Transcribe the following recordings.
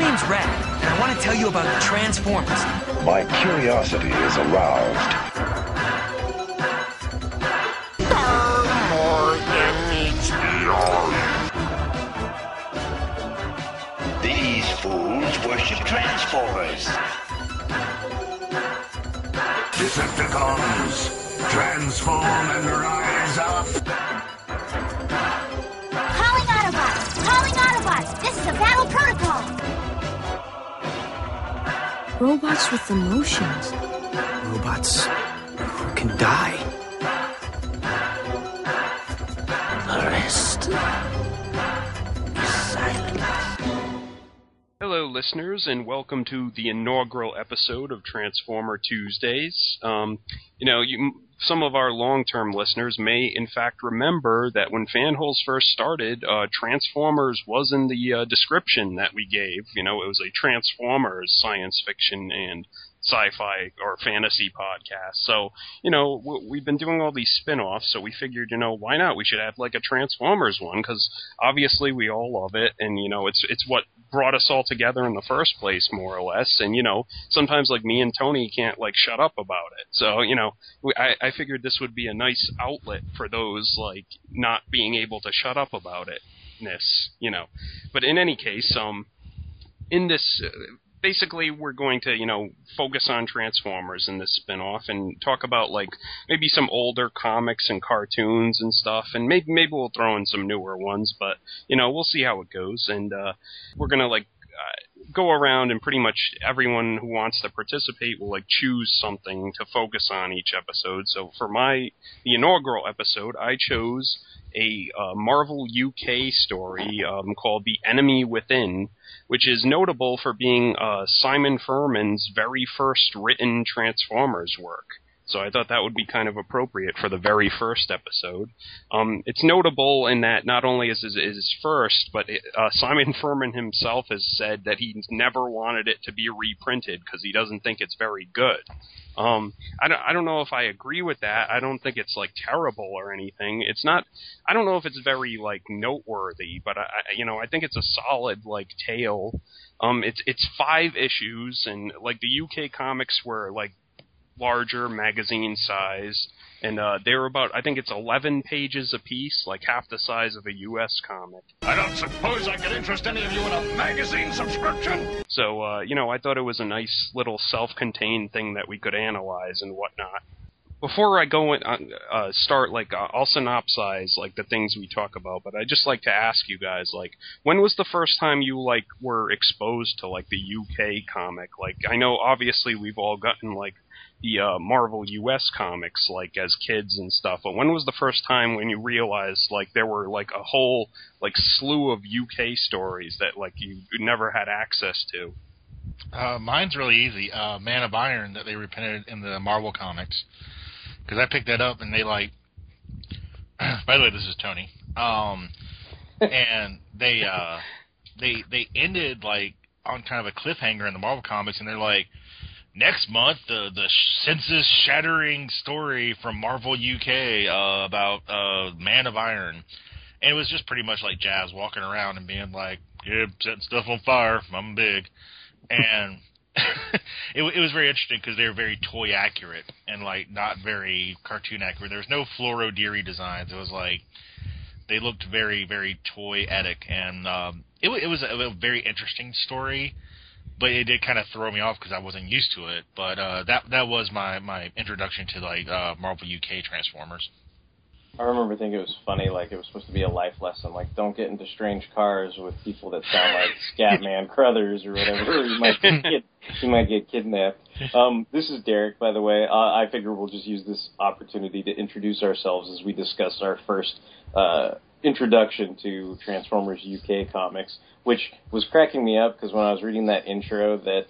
My name's Red, and I want to tell you about the Transformers. My curiosity is aroused. More than meets the eye. These fools worship Transformers. Decepticons, transform and rise up. This is a battle protocol! Robots with emotions. Robots who can die. The rest is silence. Hello, listeners, and welcome to the inaugural episode of Transformer Tuesdays. Some of our long-term listeners may, in fact, remember that when Fanholes first started, Transformers was in the description that we gave. You know, it was a Transformers science fiction and sci-fi or fantasy podcast. So, you know, we've been doing all these spin-offs, so we figured, you know, why not? We should have, like, a Transformers one, because obviously we all love it, and, you know, it's what brought us all together in the first place, more or less. And, you know, sometimes, like, me and Tony can't, like, shut up about it. So, you know, I figured this would be a nice outlet for those, like, not being able to shut up about it-ness, you know. But in any case, in this... basically, we're going to, you know, focus on Transformers in this spin-off and talk about, like, maybe some older comics and cartoons and stuff, and maybe we'll throw in some newer ones, but, you know, we'll see how it goes, and we're going to, like, go around and pretty much everyone who wants to participate will, like, choose something to focus on each episode. So for the inaugural episode, I chose a Marvel UK story called The Enemy Within, which is notable for being Simon Furman's very first written Transformers work. So I thought that would be kind of appropriate for the very first episode. It's notable in that not only is it his first, but Simon Furman himself has said that he never wanted it to be reprinted because he doesn't think it's very good. I don't know if I agree with that. I don't think it's, like, terrible or anything. It's not... I don't know if it's very, like, noteworthy, but, I think it's a solid, like, tale. It's 5 issues, and, like, the UK comics were, like, larger magazine size, and they were about, I think it's 11 pages a piece, like half the size of a U.S. comic. I don't suppose I could interest any of you in a magazine subscription! So, I thought it was a nice little self-contained thing that we could analyze and whatnot. Before I go in, start, like, I'll synopsize, like, the things we talk about, but I'd just like to ask you guys, like, when was the first time you, like, were exposed to, like, the UK comic? Like, I know, obviously, we've all gotten, like, the Marvel US comics, like, as kids and stuff, but when was the first time when you realized, like, there were, like, a whole, like, slew of UK stories that, like, you never had access to? Mine's really easy. Man of Iron that they reprinted in the Marvel comics, because I picked that up and they, like, by the way, this is Tony, and they ended, like, on kind of a cliffhanger in the Marvel comics, and they're like, next month, the census-shattering story from Marvel UK about Man of Iron. And it was just pretty much like Jazz walking around and being like, yeah, setting stuff on fire, I'm big. And it was very interesting because they were very toy accurate and, like, not very cartoon accurate. There was no Floro Deary designs. It was like they looked very, very toy-etic. And it was a very interesting story. But it did kind of throw me off because I wasn't used to it. But that was my introduction to, like, Marvel UK Transformers. I remember thinking it was funny, like, it was supposed to be a life lesson. Like, don't get into strange cars with people that sound like Scatman Crothers or whatever. You might get kidnapped. This is Derek, by the way. I figure we'll just use this opportunity to introduce ourselves as we discuss our first introduction to Transformers UK comics, which was cracking me up because when I was reading that intro, that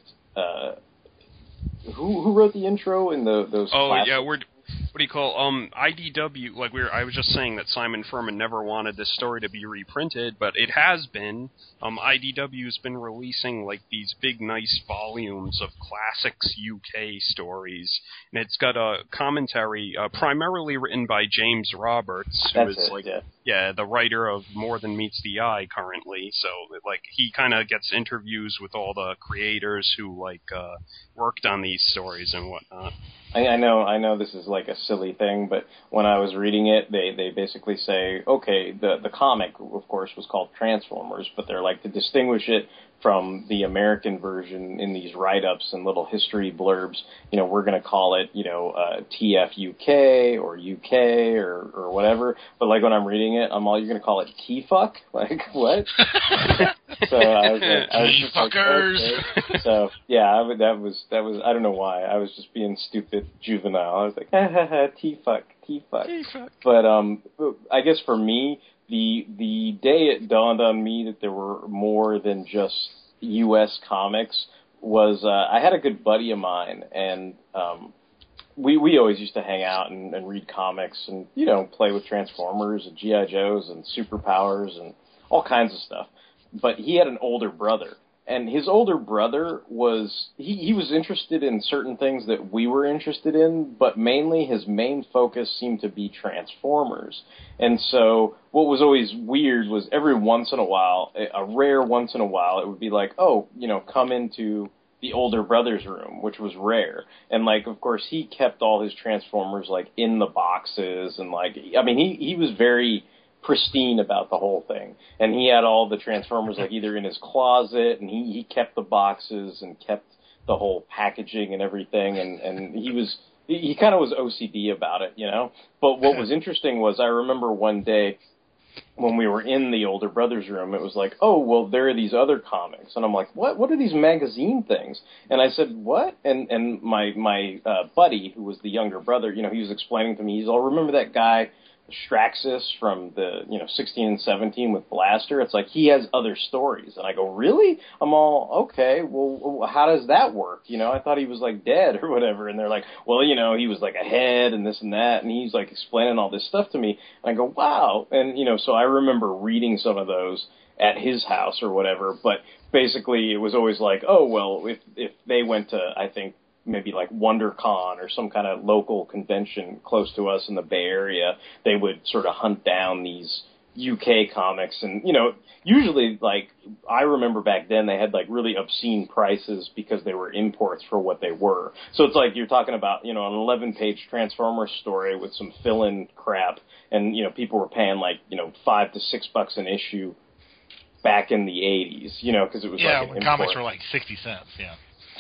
who wrote the intro in those? Oh, classics? Yeah, what do you call IDW? Like I was just saying that Simon Furman never wanted this story to be reprinted, but it has been. IDW's been releasing, like, these big nice volumes of classics UK stories, and it's got a commentary primarily written by James Roberts, who That's is it, like. Yeah. yeah, the writer of More Than Meets the Eye currently. So, like, he kind of gets interviews with all the creators who, like, worked on these stories and whatnot. I know this is, like, a silly thing, but when I was reading it, they basically say, okay, the comic, of course, was called Transformers, but they're, like, to distinguish it from the American version in these write-ups and little history blurbs, you know, we're going to call it, you know, TFUK or UK or whatever. But, like, when I'm reading it, I'm all, you're going to call it T-fuck? Like, what? So I was just like, okay. So, yeah, that was, I don't know why. I was just being stupid juvenile. I was like, ha, ha, ha, T-fuck. But I guess for me, The day it dawned on me that there were more than just U.S. comics was I had a good buddy of mine, and we always used to hang out and read comics and, you know, play with Transformers and G.I. Joes and Superpowers and all kinds of stuff. But he had an older brother, and his older brother was he was interested in certain things that we were interested in, but mainly his main focus seemed to be Transformers. And so what was always weird was every once in a while, a rare once in a while, it would be like, oh, you know, come into the older brother's room, which was rare. And, like, of course, he kept all his Transformers, like, in the boxes. And, like, I mean, he was very pristine about the whole thing. And he had all the Transformers, like, either in his closet, and he kept the boxes and kept the whole packaging and everything. And he was... He kind of was OCD about it, you know? But what was interesting was I remember one day when we were in the older brother's room, it was like, oh, well, there are these other comics. And I'm like, what? What are these magazine things? And I said, what? And my buddy, who was the younger brother, you know, he was explaining to me, he's all, remember that guy Straxus from the, you know, 16 and 17 with Blaster? It's like, he has other stories. And I go, really? I'm all, okay, well, how does that work? You know, I thought he was, like, dead or whatever. And they're like, well, you know, he was, like, a head and this and that. And he's, like, explaining all this stuff to me. And I go, wow. And, you know, so I remember reading some of those at his house or whatever. But basically it was always like, oh, well, if they went to, I think, maybe like WonderCon or some kind of local convention close to us in the Bay Area, they would sort of hunt down these UK comics. And, you know, usually, like, I remember back then they had, like, really obscene prices because they were imports for what they were. So it's like you're talking about, you know, an 11-page Transformers story with some fill-in crap. And, you know, people were paying, like, you know, $5 to $6 an issue back in the 80s, you know, because it was, yeah, like, when comics were, like, 60 cents, yeah.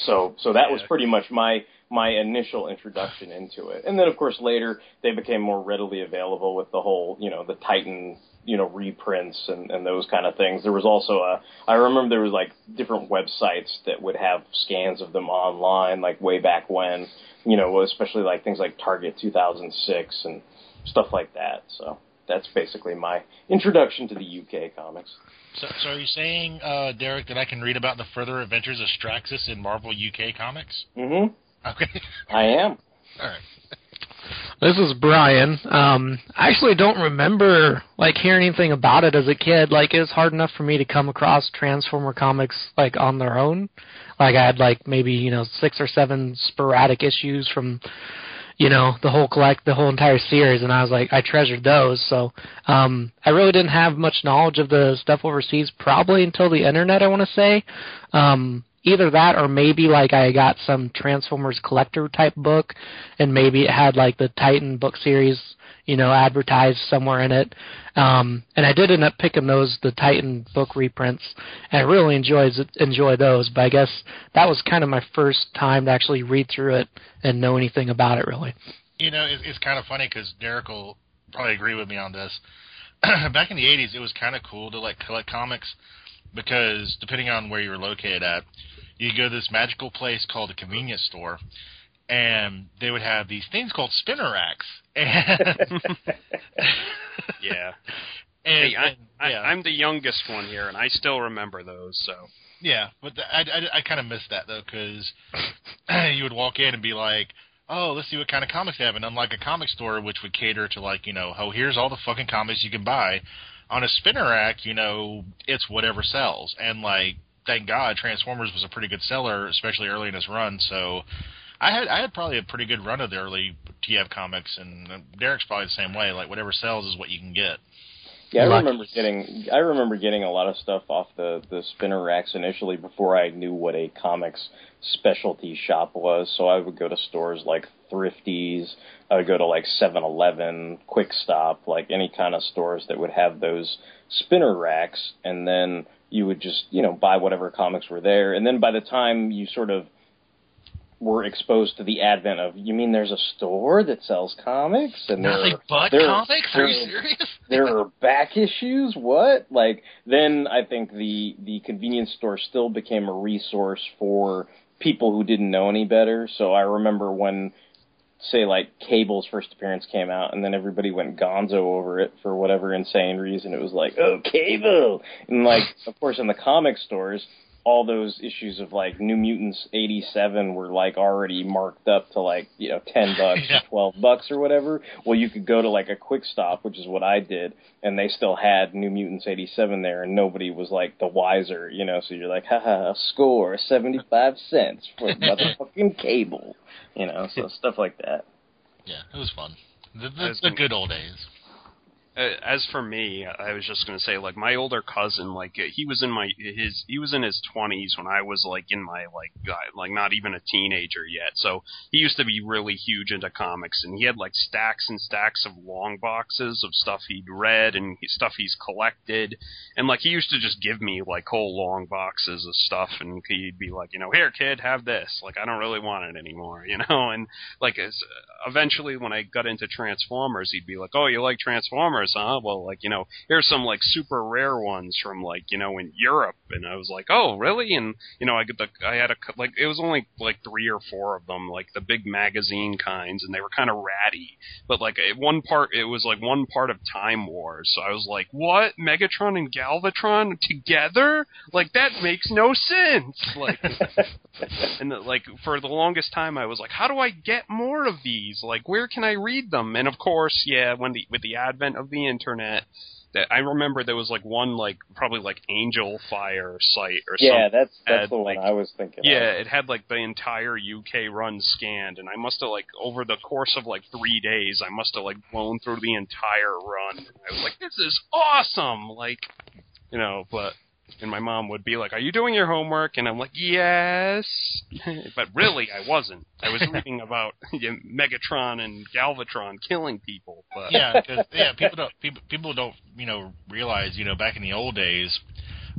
So that was pretty much my initial introduction into it. And then, of course, later they became more readily available with the whole, you know, the Titan, you know, reprints and those kind of things. There was also I remember there was, like, different websites that would have scans of them online, like, way back when, you know, especially, like, things like Target 2006 and stuff like that. So that's basically my introduction to the UK comics. So are you saying, Derek, that I can read about the further adventures of Straxus in Marvel UK comics? Mm-hmm. Okay. I am. All right. This is Brian. I actually don't remember, like, hearing anything about it as a kid. Like, it was hard enough for me to come across Transformer comics, like, on their own. Like, I had, like, maybe, you know, 6 or 7 sporadic issues from, you know, the whole entire series, and I was like, I treasured those. So I really didn't have much knowledge of the stuff overseas, probably until the internet, I want to say. Either that, or maybe, like, I got some Transformers collector type book, and maybe it had, like, the Titan book series, you know, advertised somewhere in it. And I did end up picking the Titan book reprints, and I really enjoy those. But I guess that was kind of my first time to actually read through it and know anything about it, really. You know, it's kind of funny because Derek will probably agree with me on this. Back in the 80s, it was kind of cool to, like, collect comics, because depending on where you're located at, you go to this magical place called a convenience store, and they would have these things called spinner racks. And yeah. And, hey, I'm the youngest one here, and I still remember those. So yeah, but I kind of miss that, though, because you would walk in and be like, oh, let's see what kind of comics they have. And unlike a comic store, which would cater to, like, you know, oh, here's all the fucking comics you can buy, on a spinner rack, you know, it's whatever sells. And, like, thank God, Transformers was a pretty good seller, especially early in its run. So I had probably a pretty good run of the early TF comics, and Derek's probably the same way. Like, whatever sells is what you can get. Yeah, I remember getting a lot of stuff off the spinner racks initially before I knew what a comics specialty shop was. So I would go to stores like Thrifties, I would go to like 7-Eleven, Quick Stop, like any kind of stores that would have those spinner racks, and then you would just, you know, buy whatever comics were there. And then by the time you sort of were exposed to the advent of, you mean there's a store that sells comics? And Nothing but comics? Are you serious? There are back issues? What? Like, then I think the convenience store still became a resource for people who didn't know any better. So I remember when, say, like, Cable's first appearance came out, and then everybody went gonzo over it for whatever insane reason. It was like, oh, Cable! And, like, of course, in the comic stores, all those issues of, like, New Mutants 87 were, like, already marked up to, like, you know, $10, yeah, $12 or whatever. Well, you could go to, like, a Quick Stop, which is what I did, and they still had New Mutants 87 there, and nobody was, like, the wiser, you know, so you're like, haha, score, 75 cents for motherfucking Cable, you know, so stuff like that. Yeah, it was fun. The good old days. As for me, I was just gonna say, like, my older cousin, like, he was in his 20s when I was, like, in my, like not even a teenager yet. So he used to be really huge into comics, and he had, like, stacks and stacks of long boxes of stuff he'd read and stuff he's collected, and, like, he used to just give me, like, whole long boxes of stuff, and he'd be like, you know, here, kid, have this. Like, I don't really want it anymore, you know. And, like, eventually when I got into Transformers, he'd be like, oh, you like Transformers? Huh? Well, like, you know, here's some, like, super rare ones from, like, you know, in Europe. And I was like, oh, really? And, you know, it was only, like, 3 or 4 of them, like, the big magazine kinds, and they were kind of ratty. But, like, it was, like, one part of Time Wars. So I was like, what? Megatron and Galvatron together? Like, that makes no sense! Like, and, like, for the longest time, I was like, how do I get more of these? Like, where can I read them? And, of course, yeah, with the advent of the internet, that I remember there was, like, one, like, probably, like, Angel Fire site or something. Yeah, that's the one I was thinking of. It had, like, the entire UK run scanned, and I must have, like, over the course of, like, 3 days, I must have, like, blown through the entire run. I was like, this is awesome! Like, you know, but... And my mom would be like, are you doing your homework? And I'm like, yes. But really, I wasn't. I was reading about Megatron and Galvatron killing people. But. Yeah, cause, people don't, you know, realize, you know, back in the old days,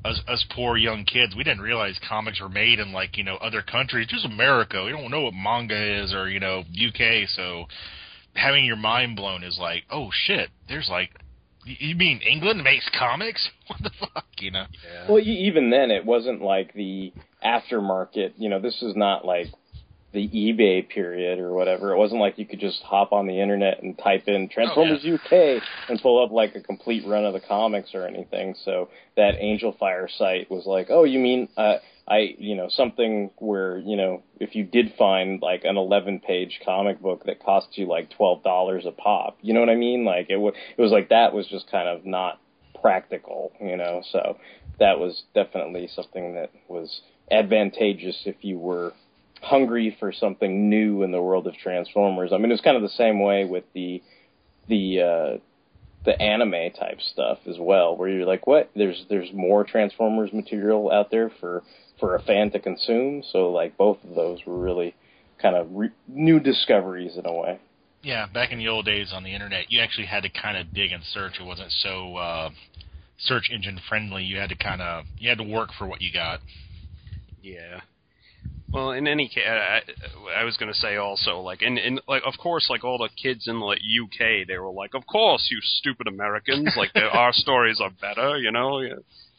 us poor young kids, we didn't realize comics were made in, like, you know, other countries. Just America. We don't know what manga is or, you know, UK. So having your mind blown is like, oh, shit, there's, like... You mean England makes comics? What the fuck, you know? Yeah. Well, even then, it wasn't like the aftermarket. You know, this is not like the eBay period or whatever. It wasn't like you could just hop on the internet and type in Transformers UK and pull up, like, a complete run of the comics or anything. So that Angel Fire site was like, oh, you mean... you know, something where, you know, if you did find, like, an 11-page comic book that cost you, like, $12 a pop, you know what I mean? Like, it was like that was just kind of not practical, you know? So that was definitely something that was advantageous if you were hungry for something new in the world of Transformers. I mean, it was kind of the same way with the anime type stuff as well, where you're like, what? There's more Transformers material out there for a fan to consume. So, like, both of those were really kind of new discoveries in a way. Yeah, back in the old days on the internet, you actually had to kind of dig and search. It wasn't so search engine friendly. You had to work for what you got. Yeah. Well, in any case, I was going to say also, like, and like, of course, like, all the kids in the, like, UK, they were like, of course, you stupid Americans, like, our stories are better, you know.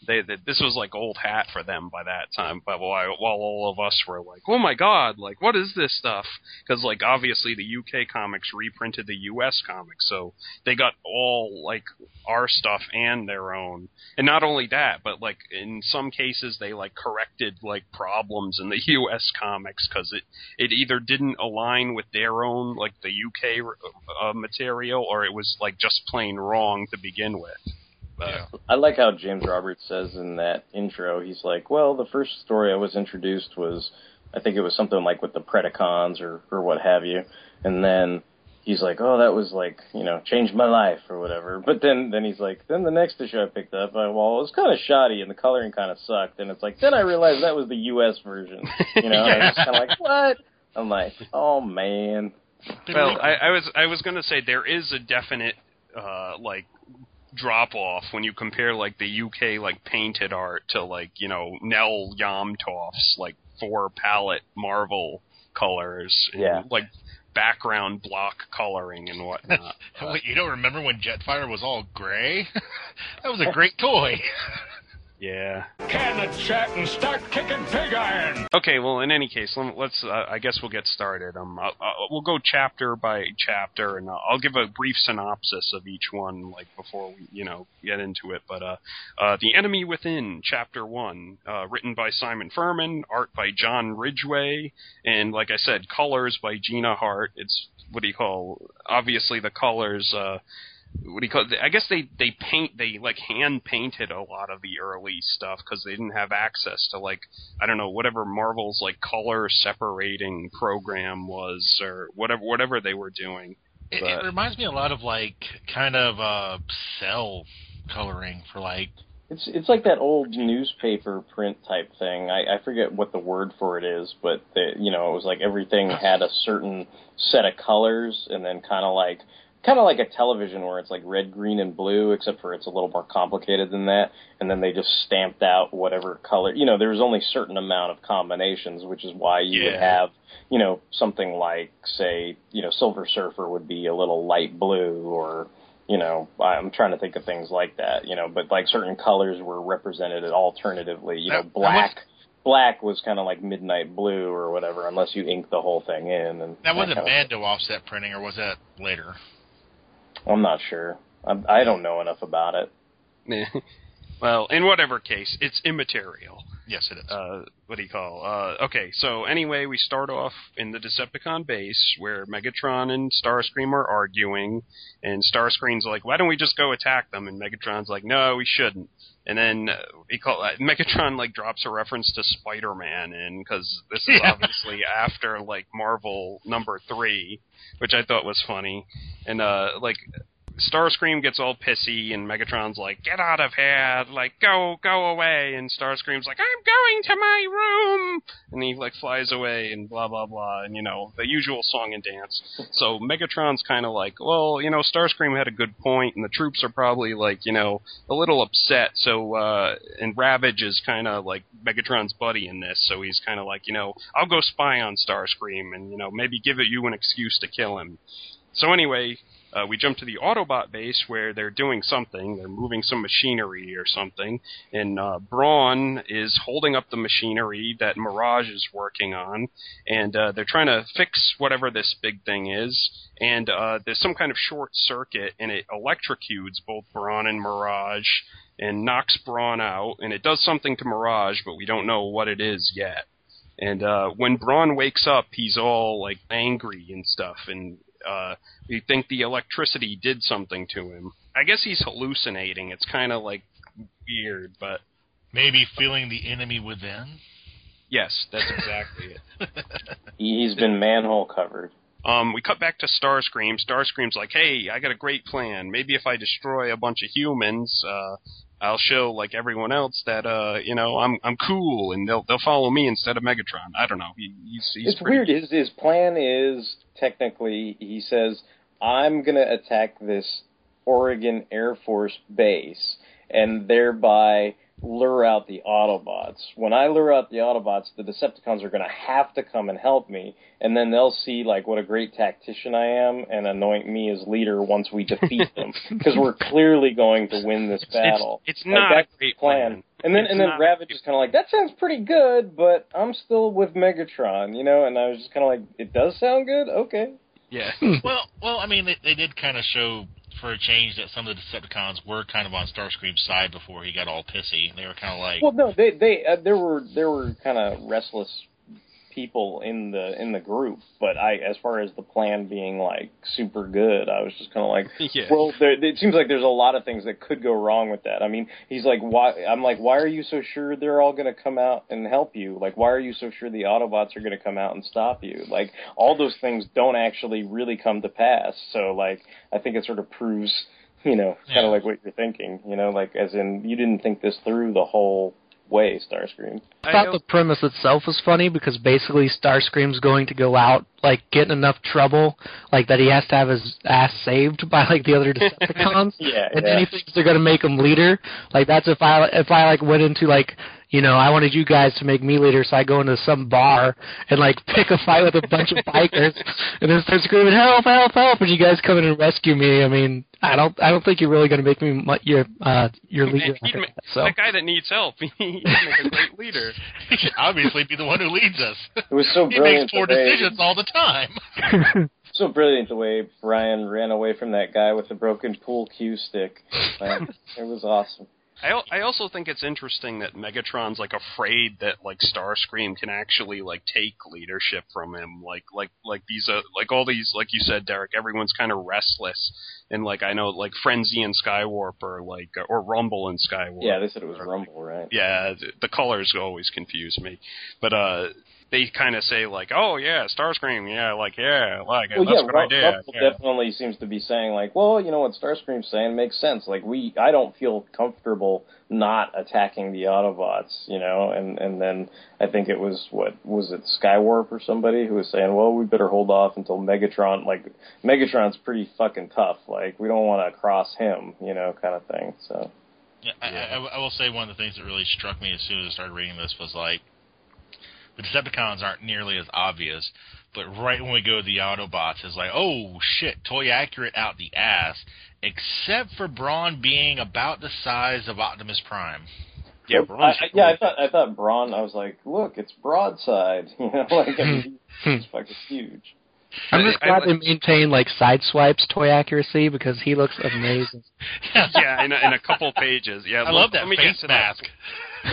This was, like, old hat for them by that time, but while all of us were like, oh my god, like, what is this stuff? Because, like, obviously the UK comics reprinted the US comics, so they got all, like, our stuff and their own. And not only that, but, like, in some cases they, like, corrected, like, problems in the US comics because it either didn't align with their own, like, the UK material, or it was, like, just plain wrong to begin with. Yeah. I like how James Roberts says in that intro, he's like, well, the first story I was introduced was, I think it was something like with the Predacons or what have you, and then he's like, oh, that was like, you know, changed my life or whatever. But then he's like, then the next issue I picked up, well, it was kind of shoddy and the coloring kind of sucked. And it's like, then I realized that was the U.S. version. You know, yeah. I was kind of like, what? I'm like, oh, man. Well, I was going to say there is a definite, like, drop-off when you compare, like, the UK, like, painted art to, like, you know, Nell Yamtoff's, like, four-palette Marvel colors. And, yeah. Like, background block coloring and whatnot. Wait, you don't remember when Jetfire was all gray? That was a great toy. Yeah. Can the chat and start kicking pig iron. Okay, well, in any case, let's. I guess we'll get started. We'll go chapter by chapter, and I'll give a brief synopsis of each one, like before we, you know, get into it. But The Enemy Within, Chapter 1, written by Simon Furman, art by John Ridgway, and like I said, colors by Gina Hart. It's obviously the colors. What do you call it? I guess they like hand painted a lot of the early stuff because they didn't have access to, like, I don't know, whatever Marvel's like color separating program was or whatever they were doing. It reminds me a lot of like kind of cell coloring for like. It's like that old newspaper print type thing. I forget what the word for it is, but you know, it was like everything had a certain set of colors and then kind of like a television where it's like red, green, and blue, except for it's a little more complicated than that, and then they just stamped out whatever color. You know, there was only a certain amount of combinations, which is why you would have, you know, something like, say, you know, Silver Surfer would be a little light blue, or, you know, I'm trying to think of things like that, you know, but like certain colors were represented alternatively, you know, black. Black was kind of like midnight blue or whatever, unless you inked the whole thing in. And that wasn't Mando offset printing, or was that later? I'm not sure. I don't know enough about it. Well, in whatever case, it's immaterial. Yes, it is. Okay, so anyway, we start off in the Decepticon base where Megatron and Starscream are arguing, and Starscream's like, why don't we just go attack them? And Megatron's like, no, we shouldn't. And then Megatron like drops a reference to Spider-Man, and because this is obviously after like Marvel #3, which I thought was funny, and like Starscream gets all pissy, and Megatron's like, "Get out of here! Like, go away!" And Starscream's like, "I'm going to my room," and he like flies away, and blah blah blah, and you know the usual song and dance. So Megatron's kind of like, "Well, you know, Starscream had a good point, and the troops are probably like, you know, a little upset." So and Ravage is kind of like Megatron's buddy in this, so he's kind of like, you know, "I'll go spy on Starscream, and you know, maybe give you an excuse to kill him." So anyway. We jump to the Autobot base where they're doing something. They're moving some machinery or something. And Brawn is holding up the machinery that Mirage is working on. And they're trying to fix whatever this big thing is. And there's some kind of short circuit, and it electrocutes both Brawn and Mirage and knocks Brawn out. And it does something to Mirage, but we don't know what it is yet. And when Brawn wakes up, he's all, like, angry and stuff, and... we think the electricity did something to him. I guess he's hallucinating. It's kind of like weird, but maybe feeling the enemy within. Yes, that's exactly it. He's been manhole covered. We cut back to Starscream. Starscream's like, "Hey, I got a great plan. Maybe if I destroy a bunch of humans, I'll show like everyone else that you know, I'm cool, and they'll follow me instead of Megatron." I don't know. He's it's weird. His plan is technically he says, "I'm gonna attack this Oregon Air Force base and thereby lure out the Autobots. When I lure out the Autobots, the Decepticons are gonna have to come and help me, and then they'll see like what a great tactician I am and anoint me as leader once we defeat them, because we're clearly going to win this battle." It's like, not that's a great plan. And then Ravage is kind of like, "That sounds pretty good, but I'm still with Megatron, you know." And I was just kind of like, "It does sound good, okay." Yeah. well, I mean, they did kind of show, for a change, that some of the Decepticons were kind of on Starscream's side before he got all pissy. They were kind of like... Well, no, there were kind of restless people in the group, but I, as far as the plan being like super good, I was just kind of like, yeah. Well, it seems like there's a lot of things that could go wrong with that. I mean, he's like, why? I'm like, why are you so sure they're all going to come out and help you? Like, why are you so sure the Autobots are going to come out and stop you? Like, all those things don't actually really come to pass. So, like, I think it sort of proves, you know, kind of like what you're thinking. You know, like as in you didn't think this through the whole way, Starscream. I thought the premise itself was funny because basically Starscream's going to go out, like, get in enough trouble, like, that he has to have his ass saved by, like, the other Decepticons. And then he thinks they're going to make him leader. Like, that's if I like, went into, like, you know, I wanted you guys to make me leader, so I go into some bar and, like, pick a fight with a bunch of bikers and then start screaming, help, help, help, and you guys come in and rescue me. I mean, I don't think you're really going to make me your leader. That guy that needs help, he's like a great leader. He should obviously be the one who leads us. It was so brilliant. He makes poor decisions all the time. So brilliant the way Brian ran away from that guy with the broken pool cue stick. Like, it was awesome. I also think it's interesting that Megatron's, like, afraid that, like, Starscream can actually, like, take leadership from him. Like these, like, all these, like you said, Derek, everyone's kind of restless. And, like, I know, like, Frenzy and Skywarp are, like, or Rumble and Skywarp. Yeah, they said it was Rumble, right? Yeah, the colors always confuse me. But, they kind of say, like, oh, yeah, Starscream, like, well, that's what I did. Rumble definitely seems to be saying, like, well, you know what Starscream's saying makes sense. Like, I don't feel comfortable not attacking the Autobots, you know? And then I think it was, Skywarp or somebody who was saying, well, we better hold off until Megatron, like, Megatron's pretty fucking tough. Like, we don't want to cross him, you know, kind of thing, so. Yeah, I will say one of the things that really struck me as soon as I started reading this was, like, the Decepticons aren't nearly as obvious, but right when we go to the Autobots, it's like, oh, shit, toy accurate out the ass, except for Brawn being about the size of Optimus Prime. Yeah, I thought Brawn, I was like, look, it's broadside. You know, like, I mean, it's fucking huge. I'm just glad they maintain, like, Sideswipe's toy accuracy because he looks amazing. Yeah, in a couple pages. Yeah, I love that face mask.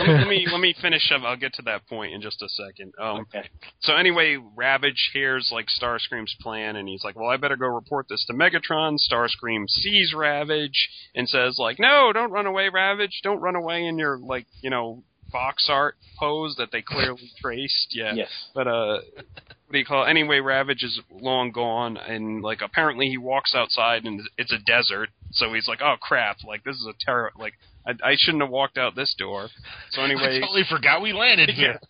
Let me finish up. I'll get to that point in just a second. Okay. So anyway, Ravage hears, like, Starscream's plan, and he's like, well, I better go report this to Megatron. Starscream sees Ravage and says, like, no, don't run away, Ravage. Don't run away in your, like, you know, box art pose that they clearly traced. Yeah. Yes. But, what do you call it? Anyway, Ravage is long gone, and, like, apparently he walks outside, and it's a desert, so he's like, oh, crap, like, this is a terror, like, I shouldn't have walked out this door. So anyway... I totally forgot we landed here.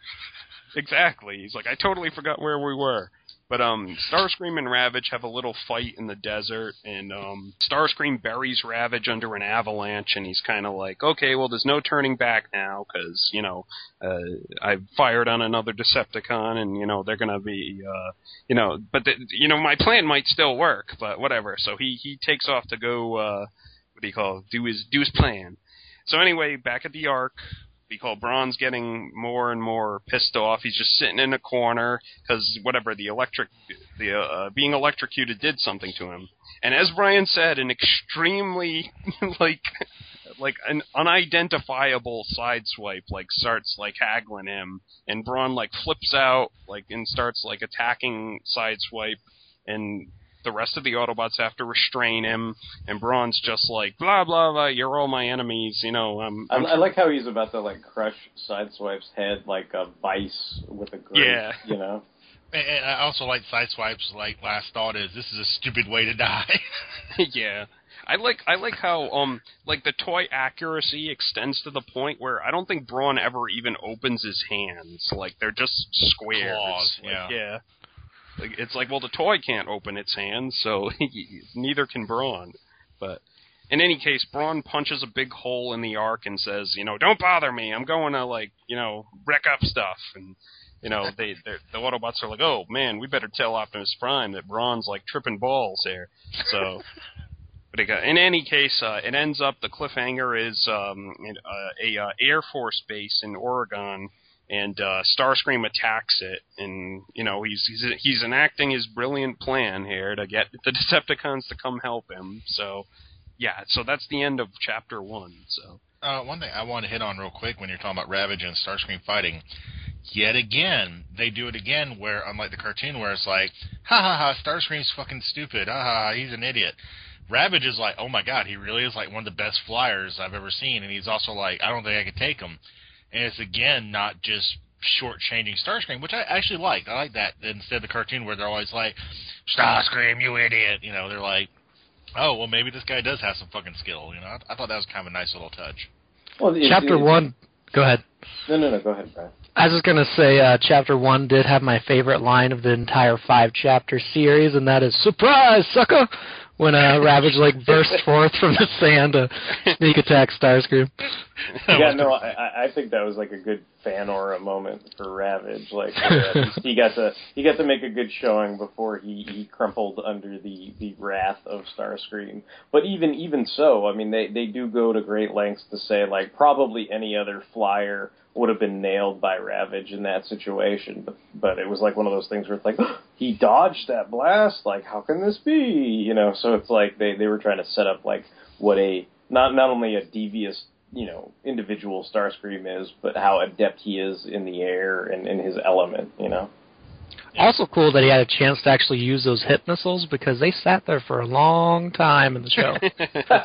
Exactly. He's like, I totally forgot where we were. But Starscream and Ravage have a little fight in the desert, and Starscream buries Ravage under an avalanche, and he's kind of like, okay, well, there's no turning back now, because, you know, I fired on another Decepticon, and, you know, they're going to be, you know, but, you know, my plan might still work, but whatever. So he takes off to go, do his plan. So anyway, back at the Ark. Brawn's getting more and more pissed off. He's just sitting in a corner because whatever being electrocuted did something to him. And as Brian said, an extremely like an unidentifiable sideswipe starts haggling him, and Brawn flips out and starts attacking Sideswipe, and the rest of the Autobots have to restrain him, and Brawn's just like, blah, blah, blah, you're all my enemies, you know. I like how he's about to, crush Sideswipe's head like a vice with a grape, you know. And I also like Sideswipe's, last thought is, this is a stupid way to die. Yeah. I like how the toy accuracy extends to the point where I don't think Brawn ever even opens his hands. Like, they're just squares. Claws, yeah. It's like, well, the toy can't open its hands, so neither can Brawn. But in any case, Brawn punches a big hole in the Ark and says, you know, don't bother me. I'm going to, wreck up stuff. And, you know, the Autobots are like, oh, man, we better tell Optimus Prime that Brawn's, tripping balls here. So... In any case, it ends up the cliffhanger is a Air Force base in Oregon. And Starscream attacks it, and, you know, he's enacting his brilliant plan here to get the Decepticons to come help him. So, yeah, so that's the end of chapter 1. So one thing I want to hit on real quick when you're talking about Ravage and Starscream fighting, yet again, they do it again where, unlike the cartoon where it's like, ha ha ha, Starscream's fucking stupid, ha ha ha, he's an idiot. Ravage is like, oh my god, he really is like one of the best flyers I've ever seen, and he's also like, I don't think I could take him. And it's again not just shortchanging Starscream, which I actually like. I like that instead of the cartoon where they're always like, Starscream, you idiot. You know, they're like, oh, well, maybe this guy does have some fucking skill. You know, I thought that was kind of a nice little touch. Well, Chapter 1. Go ahead. No, go ahead, Brian. I was just going to say Chapter 1 did have my favorite line of the entire 5-chapter series, and that is, surprise, sucker! When Ravage, like, burst forth from the sand to sneak attack Starscream. Yeah, no, I think that was, like, a good fan aura moment for Ravage. Like, he got to make a good showing before he crumpled under the wrath of Starscream. But even so, I mean, they do go to great lengths to say, like, probably any other flyer would have been nailed by Ravage in that situation, but it was like one of those things where it's like, oh, he dodged that blast, like, how can this be? You know, so it's like they were trying to set up like what a not only a devious, you know, individual Starscream is, but how adept he is in the air and in his element, you know. Also cool that he had a chance to actually use those hip missiles, because they sat there for a long time in the show.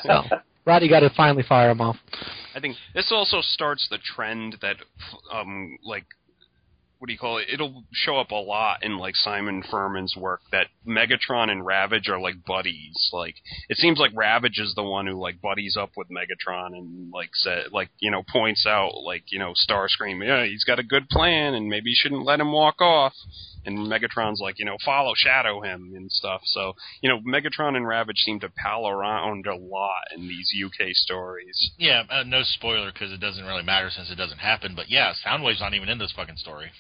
So Roddy got to finally fire him off. I think this also starts the trend that, like, what do you call it? It'll show up a lot in, like, Simon Furman's work, that Megatron and Ravage are, like, buddies. Like, it seems like Ravage is the one who, like, buddies up with Megatron and, like, you know, points out, like, you know, Starscream, yeah, he's got a good plan and maybe you shouldn't let him walk off. And Megatron's like, you know, follow, shadow him and stuff. So, you know, Megatron and Ravage seem to pal around a lot in these UK stories. Yeah, no spoiler, because it doesn't really matter since it doesn't happen. But yeah, Soundwave's not even in this fucking story.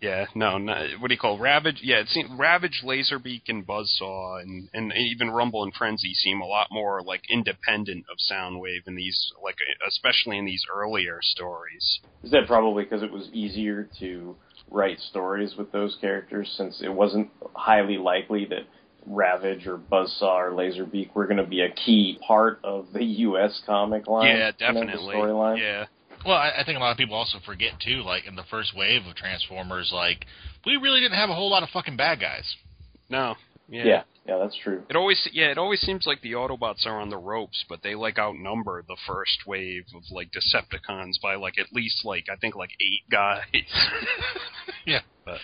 Yeah, no, not, what do you call Ravage? Yeah, it seems Ravage, Laserbeak, and Buzzsaw, and even Rumble and Frenzy seem a lot more like independent of Soundwave in these, like, especially in these earlier stories. Is that probably because it was easier to write stories with those characters, since it wasn't highly likely that Ravage or Buzzsaw or Laserbeak were going to be a key part of the U.S. comic line? Yeah, definitely. You know, storyline. Yeah. Well, I think a lot of people also forget, too, like, in the first wave of Transformers, like, we really didn't have a whole lot of fucking bad guys. No. Yeah. Yeah, that's true. It always seems like the Autobots are on the ropes, but they, like, outnumber the first wave of, like, Decepticons by, like, at least, like, I think, like, 8 guys. Yeah. But.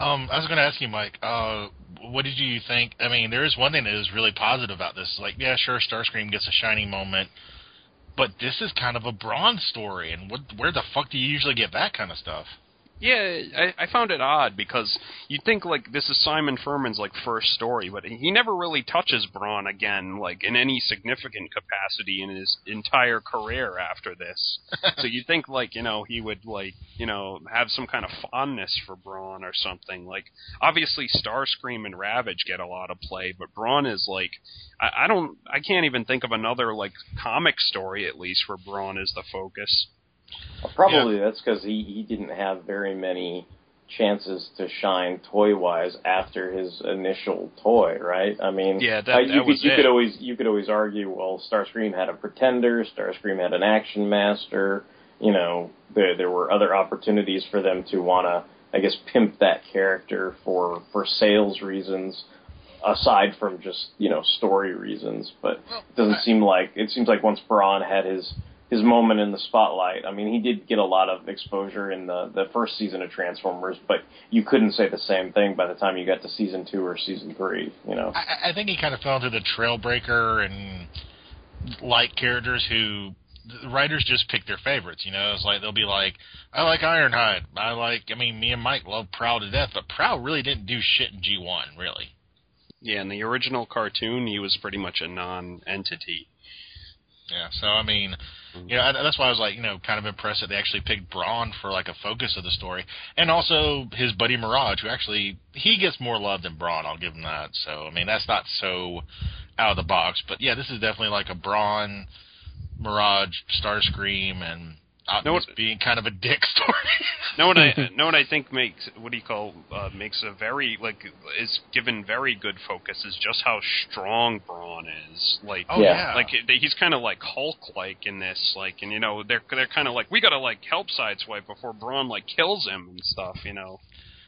I was going to ask you, Mike, what did you think? I mean, there is one thing that is really positive about this. Like, yeah, sure, Starscream gets a shiny moment, but this is kind of a Brawn story, and where the fuck do you usually get that kind of stuff? Yeah, I found it odd, because you'd think, like, this is Simon Furman's, like, first story, but he never really touches Brawn again, like, in any significant capacity in his entire career after this. So you'd think, like, you know, he would, like, you know, have some kind of fondness for Brawn or something. Like, obviously Starscream and Ravage get a lot of play, but Brawn is, like, I can't even think of another, like, comic story, at least, where Brawn is the focus. Well, probably yeah. That's because he didn't have very many chances to shine toy-wise after his initial toy, right? I mean, yeah, you could always argue, well, Starscream had a Pretender, Starscream had an Action Master, you know, there were other opportunities for them to want to, I guess, pimp that character for sales reasons, aside from just, you know, story reasons. But it seems like once Brawn had his moment in the spotlight. I mean, he did get a lot of exposure in the first season of Transformers, but you couldn't say the same thing by the time you got to season 2 or season 3, you know. I think he kind of fell into the Trailbreaker and like characters who the writers just pick their favorites, you know. It's like, they'll be like, I like Ironhide. Me and Mike love Prowl to death, but Prowl really didn't do shit in G1, really. Yeah, in the original cartoon, he was pretty much a non-entity. Yeah, so, I mean, you know, that's why I was, like, you know, kind of impressed that they actually picked Brawn for, like, a focus of the story. And also his buddy Mirage, who actually, he gets more love than Brawn, I'll give him that. So, I mean, that's not so out of the box. But, yeah, this is definitely, like, a Brawn, Mirage, Starscream, and Optimus being kind of a dick story. I think makes makes a very is given very good focus is just how strong Brawn is. He's kind of Hulk-like in this. And they're kind of we gotta help Sideswipe before Brawn kills him and stuff.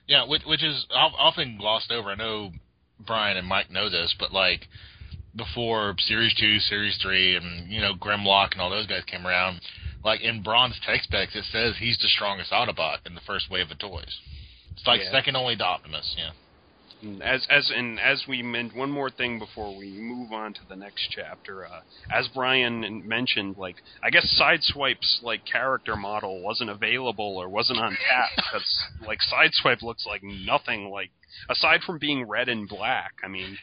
Yeah, which is often glossed over. I know Brian and Mike know this, but before Series 2, Series 3, and Grimlock and all those guys came around. In Brawn's tech specs, it says he's the strongest Autobot in the first wave of toys. It's second only to Optimus, As we mentioned, one more thing before we move on to the next chapter. As Brian mentioned, I guess Sideswipe's character model wasn't available or wasn't on tap. That's Sideswipe looks like nothing aside from being red and black. I mean,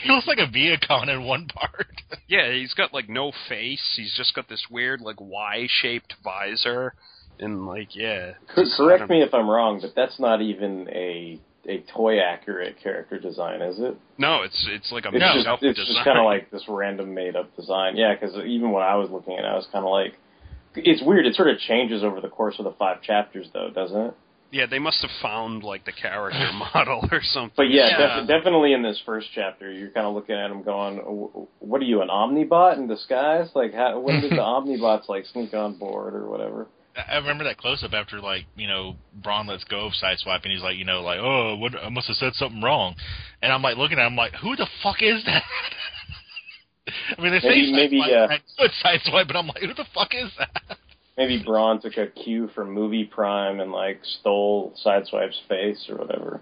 he looks like a Viacom in one part. Yeah, he's got no face. He's just got this weird Y-shaped visor, and Correct me if I'm wrong, but that's not even a toy accurate character design, is it? No, it's like a made up design. It's just kind of this random made up design. Yeah, because even when I was looking at it, I was kind of it's weird. It sort of changes over the course of the 5 chapters, though, doesn't it? Yeah, they must have found the character model or something. But definitely in this first chapter, you're kind of looking at him going, "What are you, an Omnibot in disguise? When did the Omnibots sneak on board or whatever?" I remember that close-up after, Brawn lets go of Sideswipe, and he's oh, what, I must have said something wrong. And I'm, looking at him, who the fuck is that? I mean, they say Sideswipe, but I'm who the fuck is that? Maybe Brawn took a cue from Movie Prime and, stole Sideswipe's face or whatever.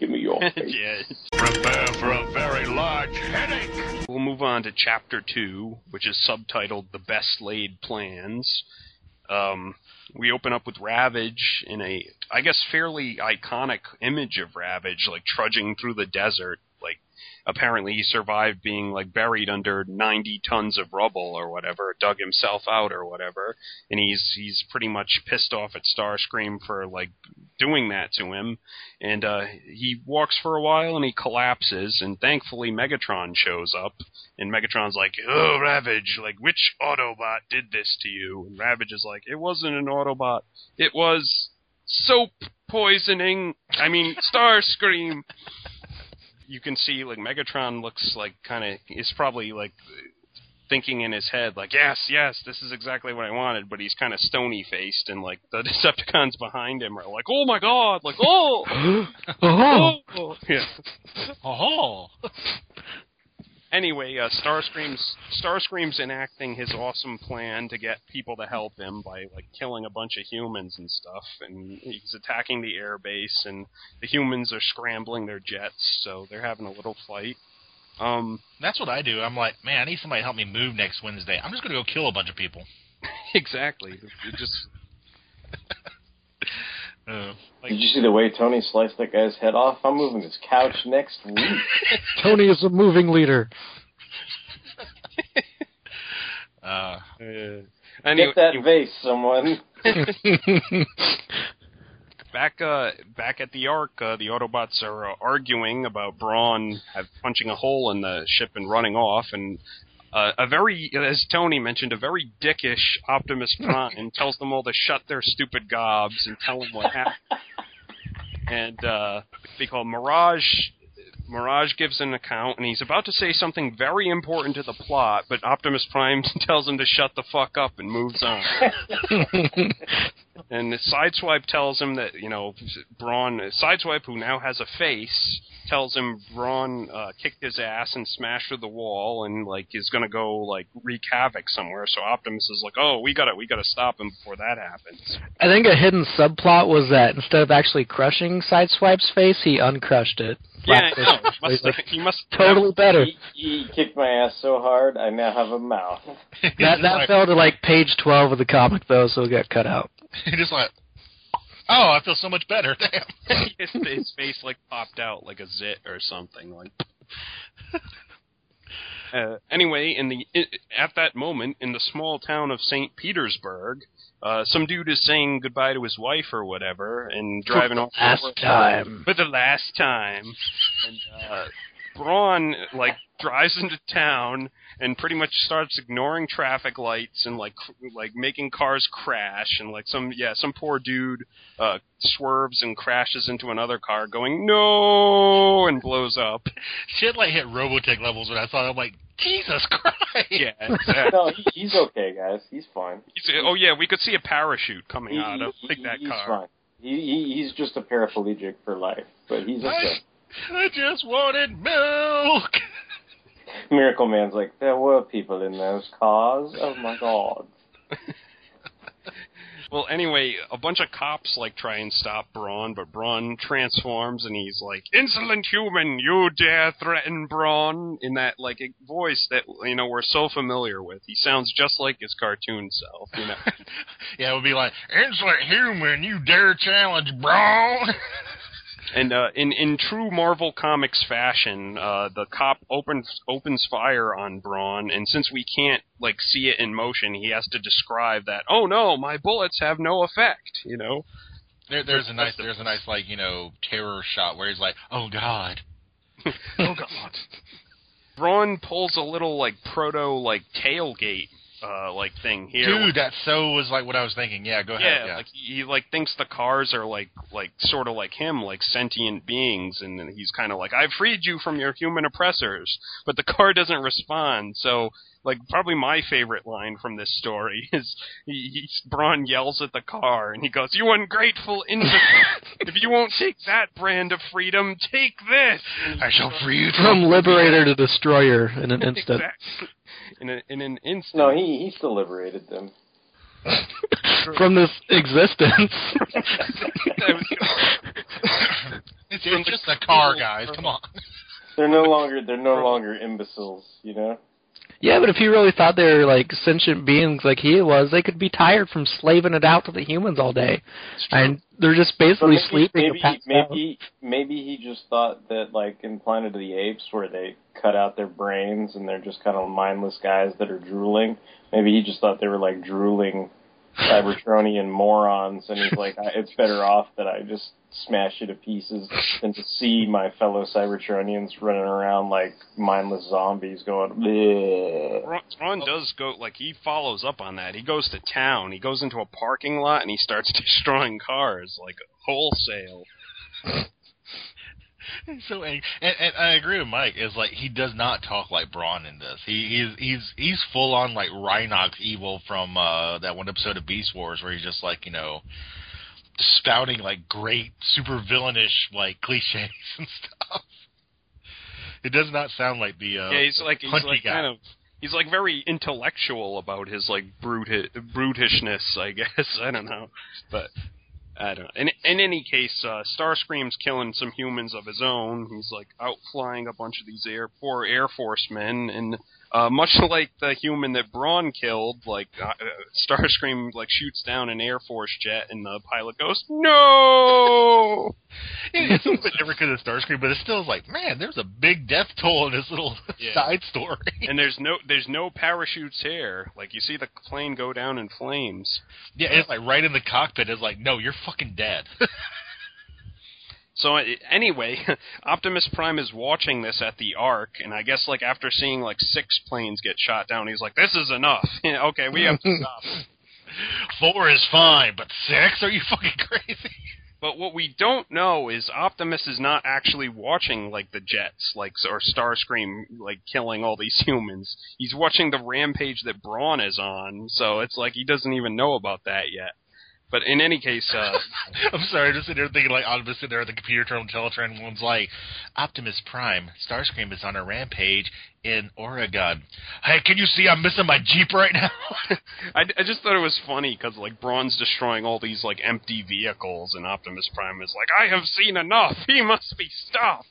Give me your face. Yes. Prepare for a very large headache! We'll move on to Chapter 2, which is subtitled The Best Laid Plans. We open up with Ravage in a, I guess, fairly iconic image of Ravage, trudging through the desert. Apparently he survived being, buried under 90 tons of rubble or whatever, dug himself out or whatever, and he's pretty much pissed off at Starscream for, doing that to him. And he walks for a while and he collapses, and thankfully Megatron shows up, and Megatron's "Oh, Ravage, which Autobot did this to you?" And Ravage is it wasn't an Autobot, it was soap poisoning, Starscream. You can see, Megatron looks kind of is probably thinking in his head, yes, this is exactly what I wanted. But he's kind of stony faced, and the Decepticons behind him are oh my god, oh, yeah, oh. Anyway, Starscream's enacting his awesome plan to get people to help him by killing a bunch of humans and stuff, and he's attacking the airbase, and the humans are scrambling their jets, so they're having a little fight. That's what I do. I'm man, I need somebody to help me move next Wednesday. I'm just gonna go kill a bunch of people. Exactly. It just. Did you see the way Tony sliced that guy's head off? I'm moving this couch next week. Tony is a moving leader. Get that vase, someone. Back at the Ark, the Autobots are arguing about Brawn punching a hole in the ship and running off, and as Tony mentioned, a very dickish Optimus Prime tells them all to shut their stupid gobs and tell them what happened. And they call Mirage. Mirage gives an account, and he's about to say something very important to the plot, but Optimus Prime tells him to shut the fuck up and moves on. And Sideswipe tells him that, Sideswipe, who now has a face, tells him Brawn kicked his ass and smashed through the wall and, is going to go, wreak havoc somewhere. So Optimus is oh, we gotta stop him before that happens. I think a hidden subplot was that instead of actually crushing Sideswipe's face, he uncrushed it. Yeah, I know. He must totally better. He kicked my ass so hard, I now have a mouth. that fell to, page 12 of the comic, though, so it got cut out. He just I feel so much better. Damn. his face popped out like a zit or something. Anyway, at that moment in the small town of St. Petersburg, some dude is saying goodbye to his wife or whatever and driving off for the last time. And Brawn, like, drives into town and pretty much starts ignoring traffic lights and, like making cars crash. And, like, some poor dude swerves and crashes into another car going, no, and blows up. Shit, like, hit Robotech levels when I saw it. I'm like, Jesus Christ. Yeah, exactly. No, he's okay, guys. He's fine. We could see a parachute coming out of that car. Fine. He's just a paraplegic for life, but he's okay. I just wanted milk. Miracle Man's like, there were people in those cars. Oh my God. Well, anyway, a bunch of cops like try and stop Brawn, but Brawn transforms and he's like, "Insolent human, you dare threaten Brawn?" In that like voice that we're so familiar with. He sounds just like his cartoon self. Yeah, it would be like, "Insolent human, you dare challenge Brawn?" And in true Marvel Comics fashion, the cop opens fire on Brawn, and since we can't see it in motion, he has to describe that. Oh no, my bullets have no effect. There's a nice terror shot where he's like, oh God, oh God. Brawn pulls a little proto tailgate. Thing here. Dude, that was what I was thinking. Yeah, go ahead. Yeah. He thinks the cars are sort of like him, like sentient beings, and then he's kind of like, I've freed you from your human oppressors, but the car doesn't respond. So probably my favorite line from this story is Brawn yells at the car and he goes, "You ungrateful infant! If you won't take that brand of freedom, take this. I shall free you from liberator to destroyer in an instant." Exactly. In an instant. No, he still liberated them. From this existence. It's just a car, guys. Come on. They're no longer imbeciles, Yeah, but if he really thought they were sentient beings like he was, they could be tired from slaving it out to the humans all day. And they're just basically sleeping. Maybe he just thought that in Planet of the Apes, where they cut out their brains and they're just kind of mindless guys that are drooling, maybe he just thought they were drooling Cybertronian morons, and he's like, it's better off that I just smash you to pieces than to see my fellow Cybertronians running around like mindless zombies going, bleh. Brawn does go, he follows up on that. He goes to town. He goes into a parking lot, and he starts destroying cars, wholesale. So angry. And I agree with Mike. It's he does not talk like Brawn in this. He's full on Rhinox evil from that one episode of Beast Wars where he's just spouting great super villainish cliches and stuff. It does not sound like the he's guy. He's very intellectual about his brutishness. I guess I don't know, but. I don't know. In any case, Starscream's killing some humans of his own. He's out flying a bunch of these poor Air Force men, and much like the human that Brawn killed, Starscream shoots down an Air Force jet, and the pilot goes, "No!" It's a little bit different because of Starscream, but it still is man, there's a big death toll in this little side story. And there's no parachutes here. You see the plane go down in flames. Yeah, and it's right in the cockpit. It's no, you're fucking dead. So anyway, Optimus Prime is watching this at the Ark, and I guess after seeing 6 planes get shot down, he's like, "This is enough. Okay, we have to stop." 4 is fine, but 6? Are you fucking crazy? But what we don't know is Optimus is not actually watching the jets, or Starscream killing all these humans. He's watching the rampage that Brawn is on, so it's he doesn't even know about that yet. But in any case, I'm sorry, I'm just sitting there thinking, I'm just sitting there at the computer Teletron, and one's Optimus Prime, Starscream is on a rampage in Oregon. Hey, can you see I'm missing my Jeep right now? I just thought it was funny, because, Brawn's destroying all these, empty vehicles, and Optimus Prime is like, I have seen enough, he must be stopped.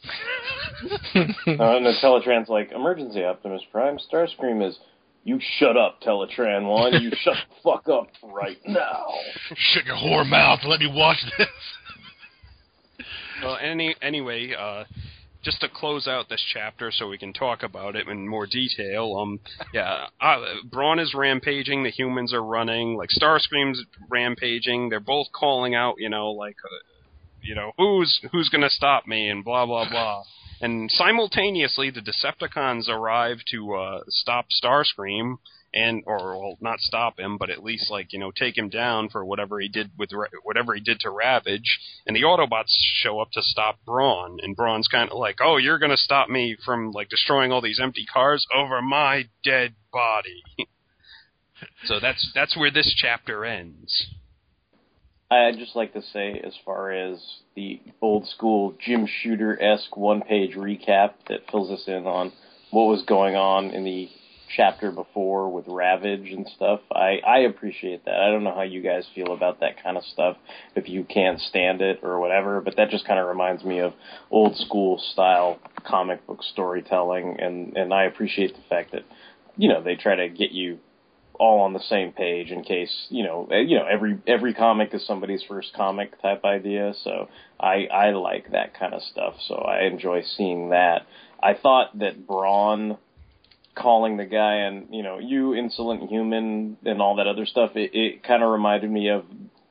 And the Teletran's emergency, Optimus Prime, Starscream is... You shut up, Teletran 1. You shut the fuck up right now. Shut your whore mouth. Let me watch this. Well, anyway, just to close out this chapter so we can talk about it in more detail, Brawn is rampaging. The humans are running. Starscream's rampaging. They're both calling out, you know, who's going to stop me and blah, blah, blah. And simultaneously, the Decepticons arrive to stop Starscream and, or well, not stop him, but at least, like, you know, take him down for whatever he did with whatever he did to Ravage. And the Autobots show up to stop Brawn, and Brawn's kind of like, "Oh, you're going to stop me from like destroying all these empty cars over my dead body." So that's where this chapter ends. I'd just like to say, as far as the old school Jim Shooter-esque one-page recap that fills us in on what was going on in the chapter before with Ravage and stuff, I appreciate that. I don't know how you guys feel about that kind of stuff, if you can't stand it or whatever, but that just kind of reminds me of old school style comic book storytelling, and I appreciate the fact that, you know, they try to get you all on the same page in case, you know, every comic is somebody's first comic type idea. So I like that kind of stuff. So I enjoy seeing that. I thought that Brawn calling the guy and, you know, "you insolent human" and all that other stuff, it kind of reminded me of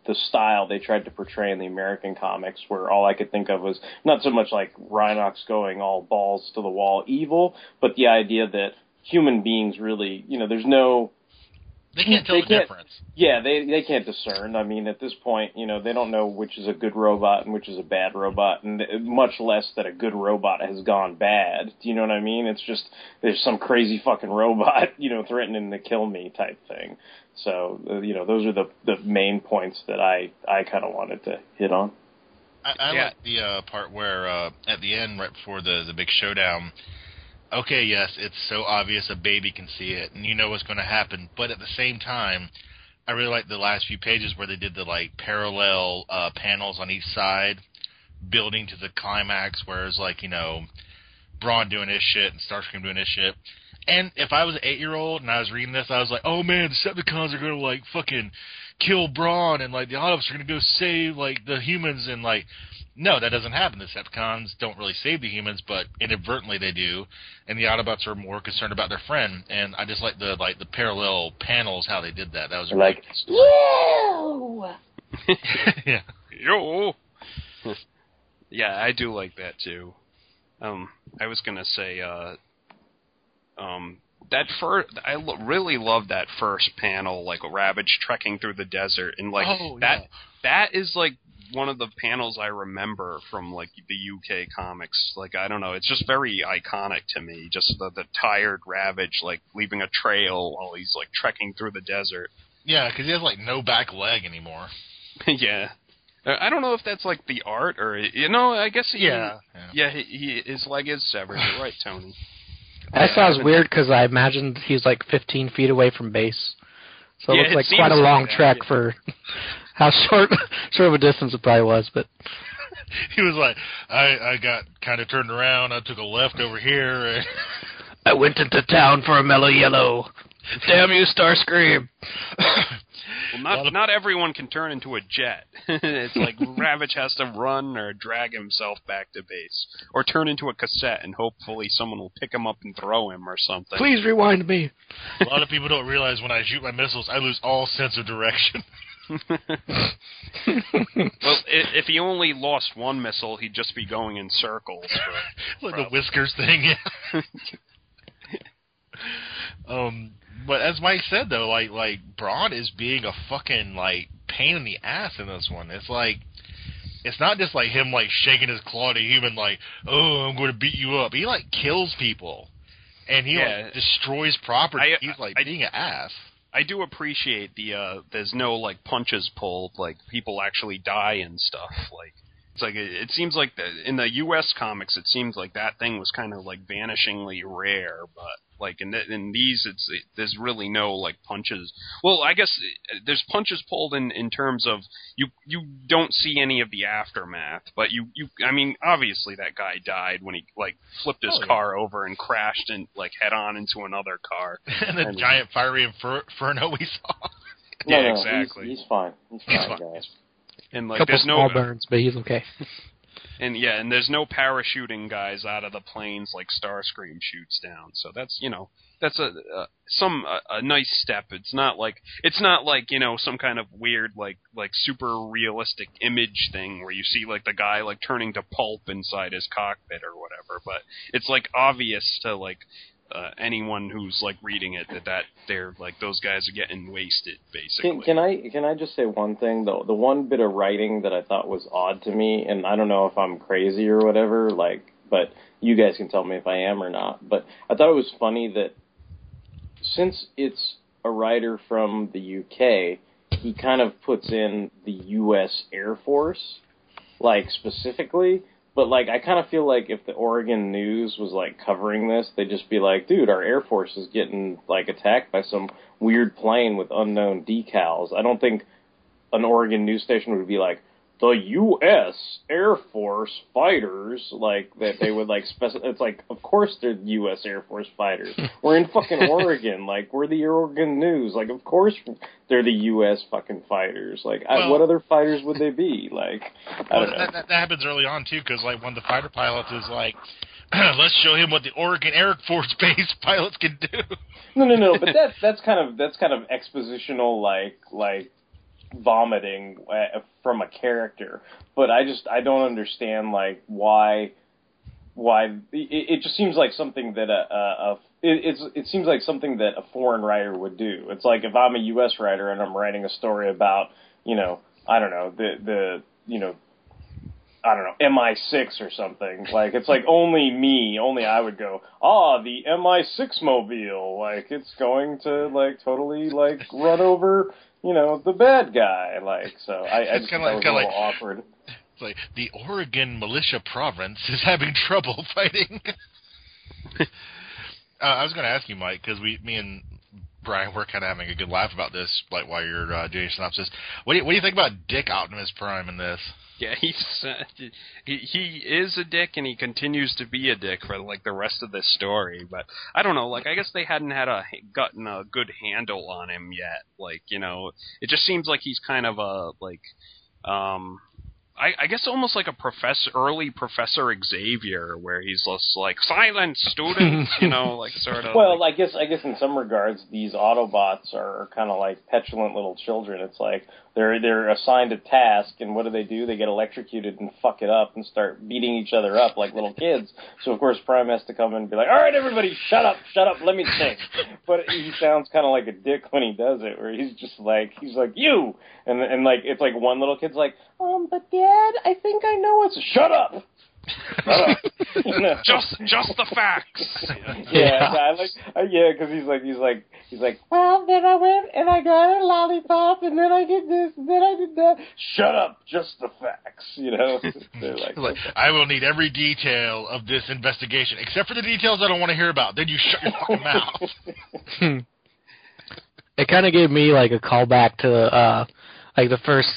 the style they tried to portray in the American comics, where all I could think of was not so much like Rhinox going all balls to the wall evil, but the idea that human beings really, you know, there's no... They can't tell the difference. Yeah, they can't discern. I mean, at this point, you know, they don't know which is a good robot and which is a bad robot, and much less that a good robot has gone bad. Do you know what I mean? It's just there's some crazy fucking robot, you know, threatening to kill me type thing. So, you know, those are the main points that I kind of wanted to hit on. I like the part where at the end, right before the big showdown, okay, yes, it's so obvious a baby can see it, and you know what's going to happen. But at the same time, I really like the last few pages where they did the like parallel panels on each side, building to the climax, where it's like, you know, Brawn doing his shit and Starscream doing his shit. And if I was an 8-year-old and I was reading this, I was like, "Oh man, the Decepticons are going to like fucking kill Brawn, and like the Autobots are going to go save like the humans," and like... No, that doesn't happen. The Decepticons don't really save the humans, but inadvertently they do, and the Autobots are more concerned about their friend. And I just like the parallel panels, how they did that. That was a like, really good story. Yeah. Yo. Yeah, I do like that too. I was gonna say, that first, I really love that first panel, like Ravage trekking through the desert, and like that. Yeah. That is like one of the panels I remember from like the UK comics. Like, I don't know, it's just very iconic to me. Just the tired Ravage, like leaving a trail while he's like trekking through the desert. Yeah, because he has like no back leg anymore. Yeah, I don't know if that's like the art or, you know, I guess he, his leg is severed. You're right, Tony. That sounds weird because I imagined he's like 15 feet away from base. So it looks like quite a long trek for how short of a distance it probably was. But he was like, I got kind of turned around. I took a left over here. And I went into town for a mellow yellow. Damn you, Starscream. Well, not everyone can turn into a jet. It's like Ravage has to run or drag himself back to base. Or turn into a cassette and hopefully someone will pick him up and throw him or something. Please rewind me. A lot of people don't realize when I shoot my missiles, I lose all sense of direction. Well, if he only lost one missile, he'd just be going in circles. Like the Whiskers thing, yeah. But as Mike said, though, like Brawn is being a fucking like pain in the ass in this one. It's like, it's not just like him like shaking his claw at a human like, "Oh, I'm going to beat you up." He like kills people, and he like destroys property. He's like being an ass. I do appreciate the there's no like punches pulled. Like, people actually die and stuff. Like, it's like it seems like in the U.S. comics, it seems like that thing was kind of like vanishingly rare, but. Like, in these, there's really no, like, punches. Well, I guess there's punches pulled in terms of you don't see any of the aftermath. But I mean, obviously that guy died when he, like, flipped his car over and crashed and, like, head-on into another car. And the giant fiery inferno we saw. Yeah, exactly. He's fine. He's fine, guys. And, like, there's no... small burns, but he's okay. And yeah, and there's no parachuting guys out of the planes like Starscream shoots down. So that's, you know, that's a nice step. It's not like, you know, some kind of weird like super realistic image thing where you see like the guy like turning to pulp inside his cockpit or whatever. But it's like obvious to like anyone who's like reading it that they're like, those guys are getting wasted basically. Can I just say one thing though? The one bit of writing that I thought was odd to me, and I don't know if I'm crazy or whatever, like, but you guys can tell me if I am or not. But I thought it was funny that since it's a writer from the UK, he kind of puts in the U.S. Air Force, like specifically. But, like, I kind of feel like if the Oregon News was, like, covering this, they'd just be like, dude, our Air Force is getting, like, attacked by some weird plane with unknown decals. I don't think an Oregon news station would be like, the U.S. Air Force fighters, like, that they would, like, specify. It's like, of course they're U.S. Air Force fighters. We're in fucking Oregon. Like, we're the Oregon News. Like, of course they're the U.S. fucking fighters. Like, well, what other fighters would they be? Like, I don't know. That happens early on, too, because, like, when the fighter pilot is like, let's show him what the Oregon Air Force Base pilots can do. No, but that's kind of expositional, like, vomiting from a character, but I don't understand like why it just seems like something that it seems like something that a foreign writer would do. It's like if I'm a U.S. writer and I'm writing a story about, you know, I don't know, the you know, I don't know, MI6 or something. Like, it's like only I would go, the MI6 mobile, like it's going to like totally like run over, you know, the bad guy, like, so I just thought it was a little awkward. It's like, the Oregon militia province is having trouble fighting. I was going to ask you, Mike, because me and Brian were kind of having a good laugh about this, like, while you're doing your synopsis. What do you think about Dick Optimus Prime in this? Yeah, he's he is a dick, and he continues to be a dick for like the rest of this story. But I don't know, like I guess they hadn't gotten a good handle on him yet. Like, you know, it just seems like he's kind of a like, I guess almost like a Professor Xavier, where he's just like, silence, students, you know, like sort of. Well, like, I guess in some regards, these Autobots are kind of like petulant little children. It's like they're assigned a task, and what do? They get electrocuted and fuck it up and start beating each other up like little kids. So of course, Prime has to come in and be like, all right, everybody, shut up, let me think. But he sounds kind of like a dick when he does it, where he's just like, you, and like it's like one little kid's like, but Dad, I think I know what's... Shut up! You know? Just the facts. Yeah, because he's like, well, then I went and I got a lollipop, and then I did this, and then I did that. Shut up! Just the facts. You know, they're like, I will need every detail of this investigation, except for the details I don't want to hear about. Then you shut your fucking mouth. It kind of gave me like a callback to like the first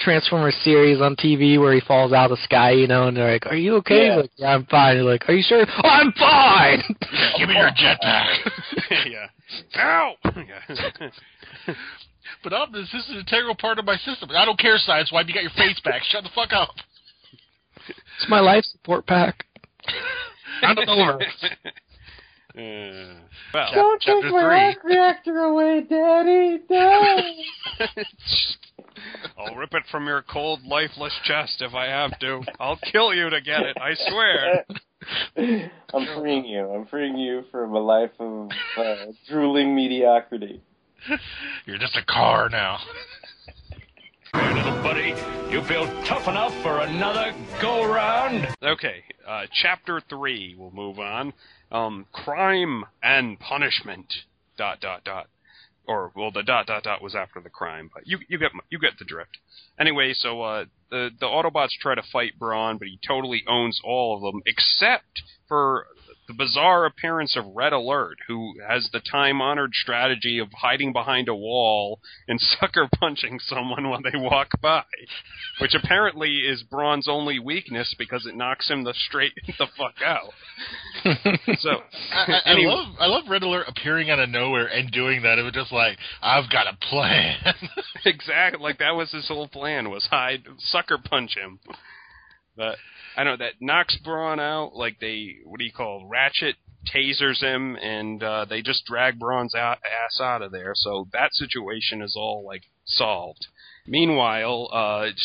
Transformers series on TV where he falls out of the sky, you know, and they're like, are you okay? Yeah. Like, yeah, I'm fine. They're like, are you sure? Oh, I'm fine! Give me your jetpack. Yeah. Ow! Yeah. But Optimus, this is an integral part of my system. I don't care, Sideswipe, you got your face back. Shut the fuck up. It's my life support pack. I'm over. Well, don't take my rock reactor away, Daddy. No. I'll rip it from your cold, lifeless chest if I have to. I'll kill you to get it. I swear. I'm freeing you. I'm freeing you from a life of drooling mediocrity. You're just a car now. Here, little buddy, you feel tough enough for another go-round? Okay, Chapter 3, we'll move on. Crime and punishment, ... Or, well, the ... was after the crime, but you get the drift. Anyway, so the Autobots try to fight Brawn, but he totally owns all of them, except for the bizarre appearance of Red Alert, who has the time-honored strategy of hiding behind a wall and sucker-punching someone when they walk by, which apparently is Brawn's only weakness because it knocks him the fuck out. So I love Red Alert appearing out of nowhere and doing that. It was just like, I've got a plan. Exactly. Like, that was his whole plan, was sucker-punch him. But I know that knocks Brawn out. Like they, Ratchet tasers him, and they just drag Brawn's ass out of there. So that situation is all like solved. Meanwhile,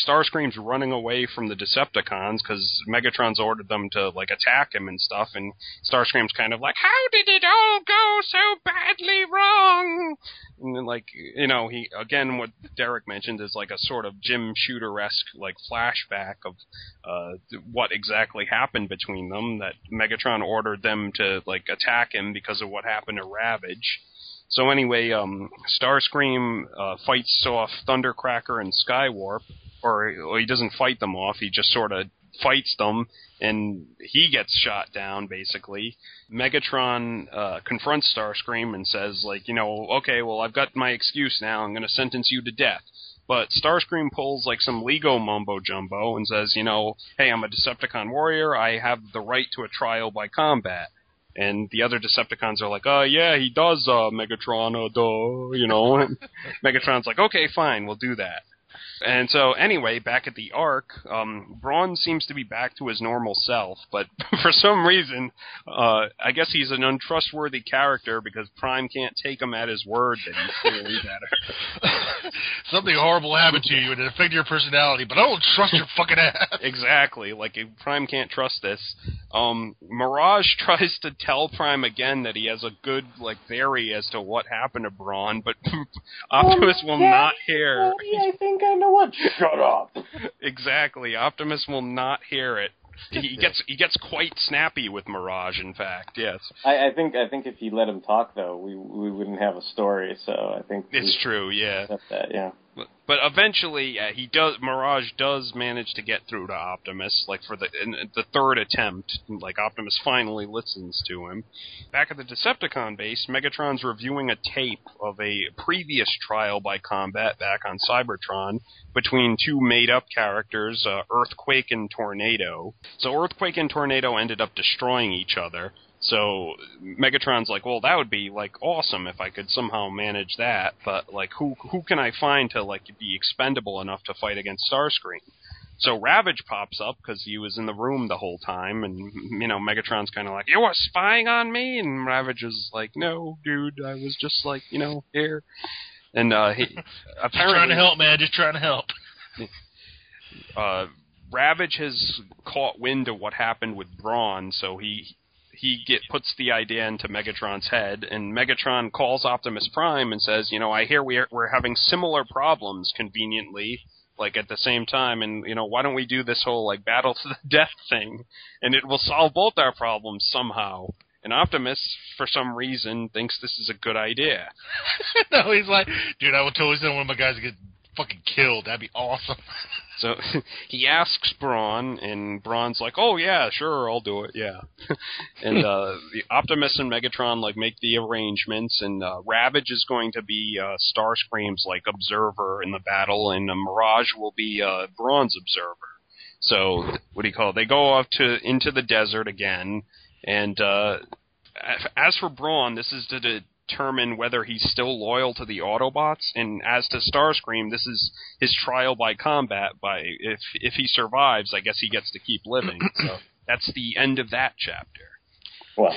Starscream's running away from the Decepticons because Megatron's ordered them to like attack him and stuff, and Starscream's kind of like, "How did it all go so badly wrong?" And then, like, you know, he again, what Derek mentioned is like a sort of Jim Shooter-esque like flashback of what exactly happened between them. That Megatron ordered them to like attack him because of what happened to Ravage. So anyway, Starscream fights off Thundercracker and Skywarp, or he doesn't fight them off, he just sort of fights them, and he gets shot down, basically. Megatron confronts Starscream and says, like, you know, okay, well, I've got my excuse now, I'm going to sentence you to death. But Starscream pulls, like, some Lego mumbo-jumbo and says, you know, hey, I'm a Decepticon warrior, I have the right to a trial by combat. And the other Decepticons are like, oh, yeah, he does, Megatron, duh, you know. Megatron's like, okay, fine, we'll do that. And so, anyway, back at the Ark, Brawn seems to be back to his normal self, but for some reason, I guess he's an untrustworthy character because Prime can't take him at his word that he's clearly better. Something horrible happened to you and it affected your personality, but I don't trust your fucking ass. Exactly. Like, Prime can't trust this. Mirage tries to tell Prime again that he has a good, like, theory as to what happened to Brawn, but Optimus will not hear. I think I know what. Shut up. Exactly. Optimus will not hear it. He gets quite snappy with Mirage, in fact. Yes. I think if he let him talk though, we wouldn't have a story. So I think it's true. Yeah. Accept that. Yeah. But eventually, Mirage does manage to get through to Optimus, like for the third attempt, like Optimus finally listens to him. Back at the Decepticon base, Megatron's reviewing a tape of a previous trial by combat back on Cybertron between two made-up characters, Earthquake and Tornado. So Earthquake and Tornado ended up destroying each other. So Megatron's like, well, that would be, like, awesome if I could somehow manage that, but, like, who can I find to, like, be expendable enough to fight against Starscream? So Ravage pops up because he was in the room the whole time, and, you know, Megatron's kind of like, you were spying on me? And Ravage is like, no, dude, I was just, like, you know, here. And he apparently... Just trying to help, man, just trying to help. Ravage has caught wind of what happened with Brawn, so he puts the idea into Megatron's head, and Megatron calls Optimus Prime and says, you know, I hear we're having similar problems conveniently, like at the same time, and, you know, why don't we do this whole, like, battle to the death thing, and it will solve both our problems somehow. And Optimus, for some reason, thinks this is a good idea. No, he's like, dude, I would totally send one of my guys to get fucking killed. That'd be awesome. So he asks Brawn, and Brawn's like, oh, yeah, sure, I'll do it, yeah. And the Optimus and Megatron, like, make the arrangements, and Ravage is going to be Starscream's, like, observer in the battle, and Mirage will be Brawn's observer. So, they go off into the desert again, and as for Brawn, this is to determine whether he's still loyal to the Autobots, and as to Starscream, this is his trial by combat. By if he survives, I guess he gets to keep living. So that's the end of that chapter. Well,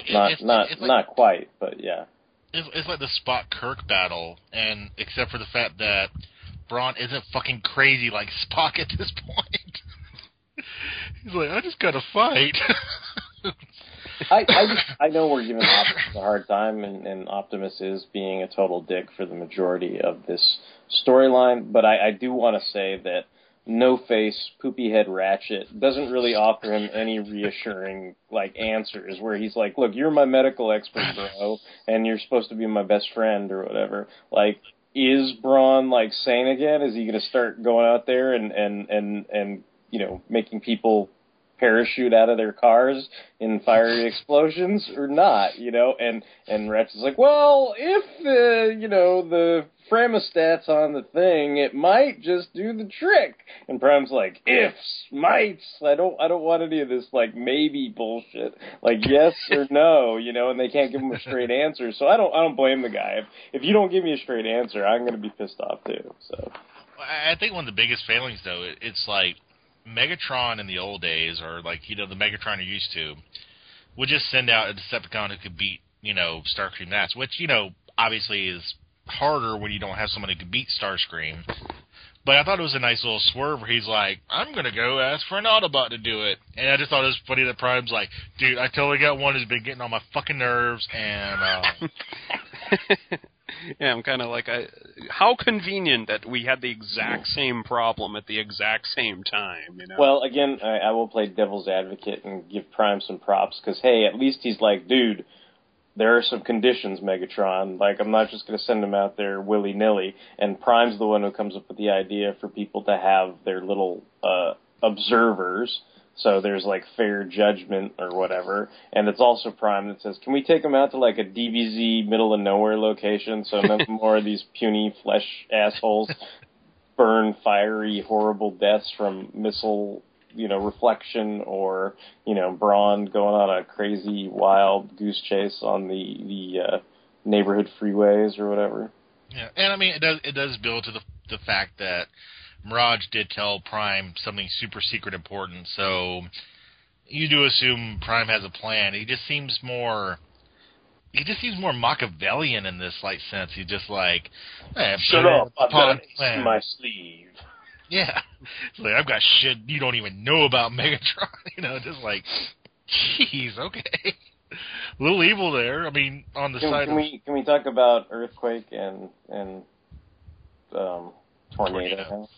not quite, but yeah. It's like the Spock Kirk battle, and except for the fact that Brawn isn't fucking crazy like Spock at this point. He's like, I just gotta fight. I know we're giving Optimus a hard time, and Optimus is being a total dick for the majority of this storyline, but I do want to say that No-Face, Poopy-Head Ratchet doesn't really offer him any reassuring, like, answers where he's like, look, you're my medical expert, bro, and you're supposed to be my best friend or whatever. Like, is Brawn, like, sane again? Is he going to start going out there and you know, making people parachute out of their cars in fiery explosions or not, you know, and Ratchet's like, well, if, you know, the Framistat's on the thing, it might just do the trick. And Prime's like, ifs, mights, I don't want any of this, like, maybe bullshit, like, yes or no, you know, and they can't give him a straight answer, so I don't blame the guy. If you don't give me a straight answer, I'm going to be pissed off, too, so. I think one of the biggest failings, though, it's like, Megatron in the old days, or like, you know, the Megatron you're used to, would just send out a Decepticon who could beat, you know, Starscream's ass, which, you know, obviously is harder when you don't have someone who can beat Starscream. But I thought it was a nice little swerve where he's like, I'm going to go ask for an Autobot to do it. And I just thought it was funny that Prime's like, dude, I totally got one who's been getting on my fucking nerves. And, yeah, I'm kind of like, how convenient that we had the exact same problem at the exact same time. You know? Well, again, I will play devil's advocate and give Prime some props because, hey, at least he's like, dude, there are some conditions, Megatron. Like, I'm not just going to send him out there willy-nilly. And Prime's the one who comes up with the idea for people to have their little observers. So there's, like, fair judgment or whatever. And it's also Prime that says, can we take him out to, like, a DBZ middle-of-nowhere location so no more of these puny flesh assholes burn fiery, horrible deaths from missile, you know, reflection or, you know, Brawn going on a crazy wild goose chase on the neighborhood freeways or whatever. Yeah, and I mean, it does build to the fact that Mirage did tell Prime something super secret important, so you do assume Prime has a plan. He just seems more Machiavellian in this light sense. He's just like, hey, shut up, I've got an ace in my sleeve. Yeah, it's like, I've got shit you don't even know about Megatron, you know, just like, jeez, okay. A little evil there, I mean, on the side of... Can we talk about Earthquake and Tornado?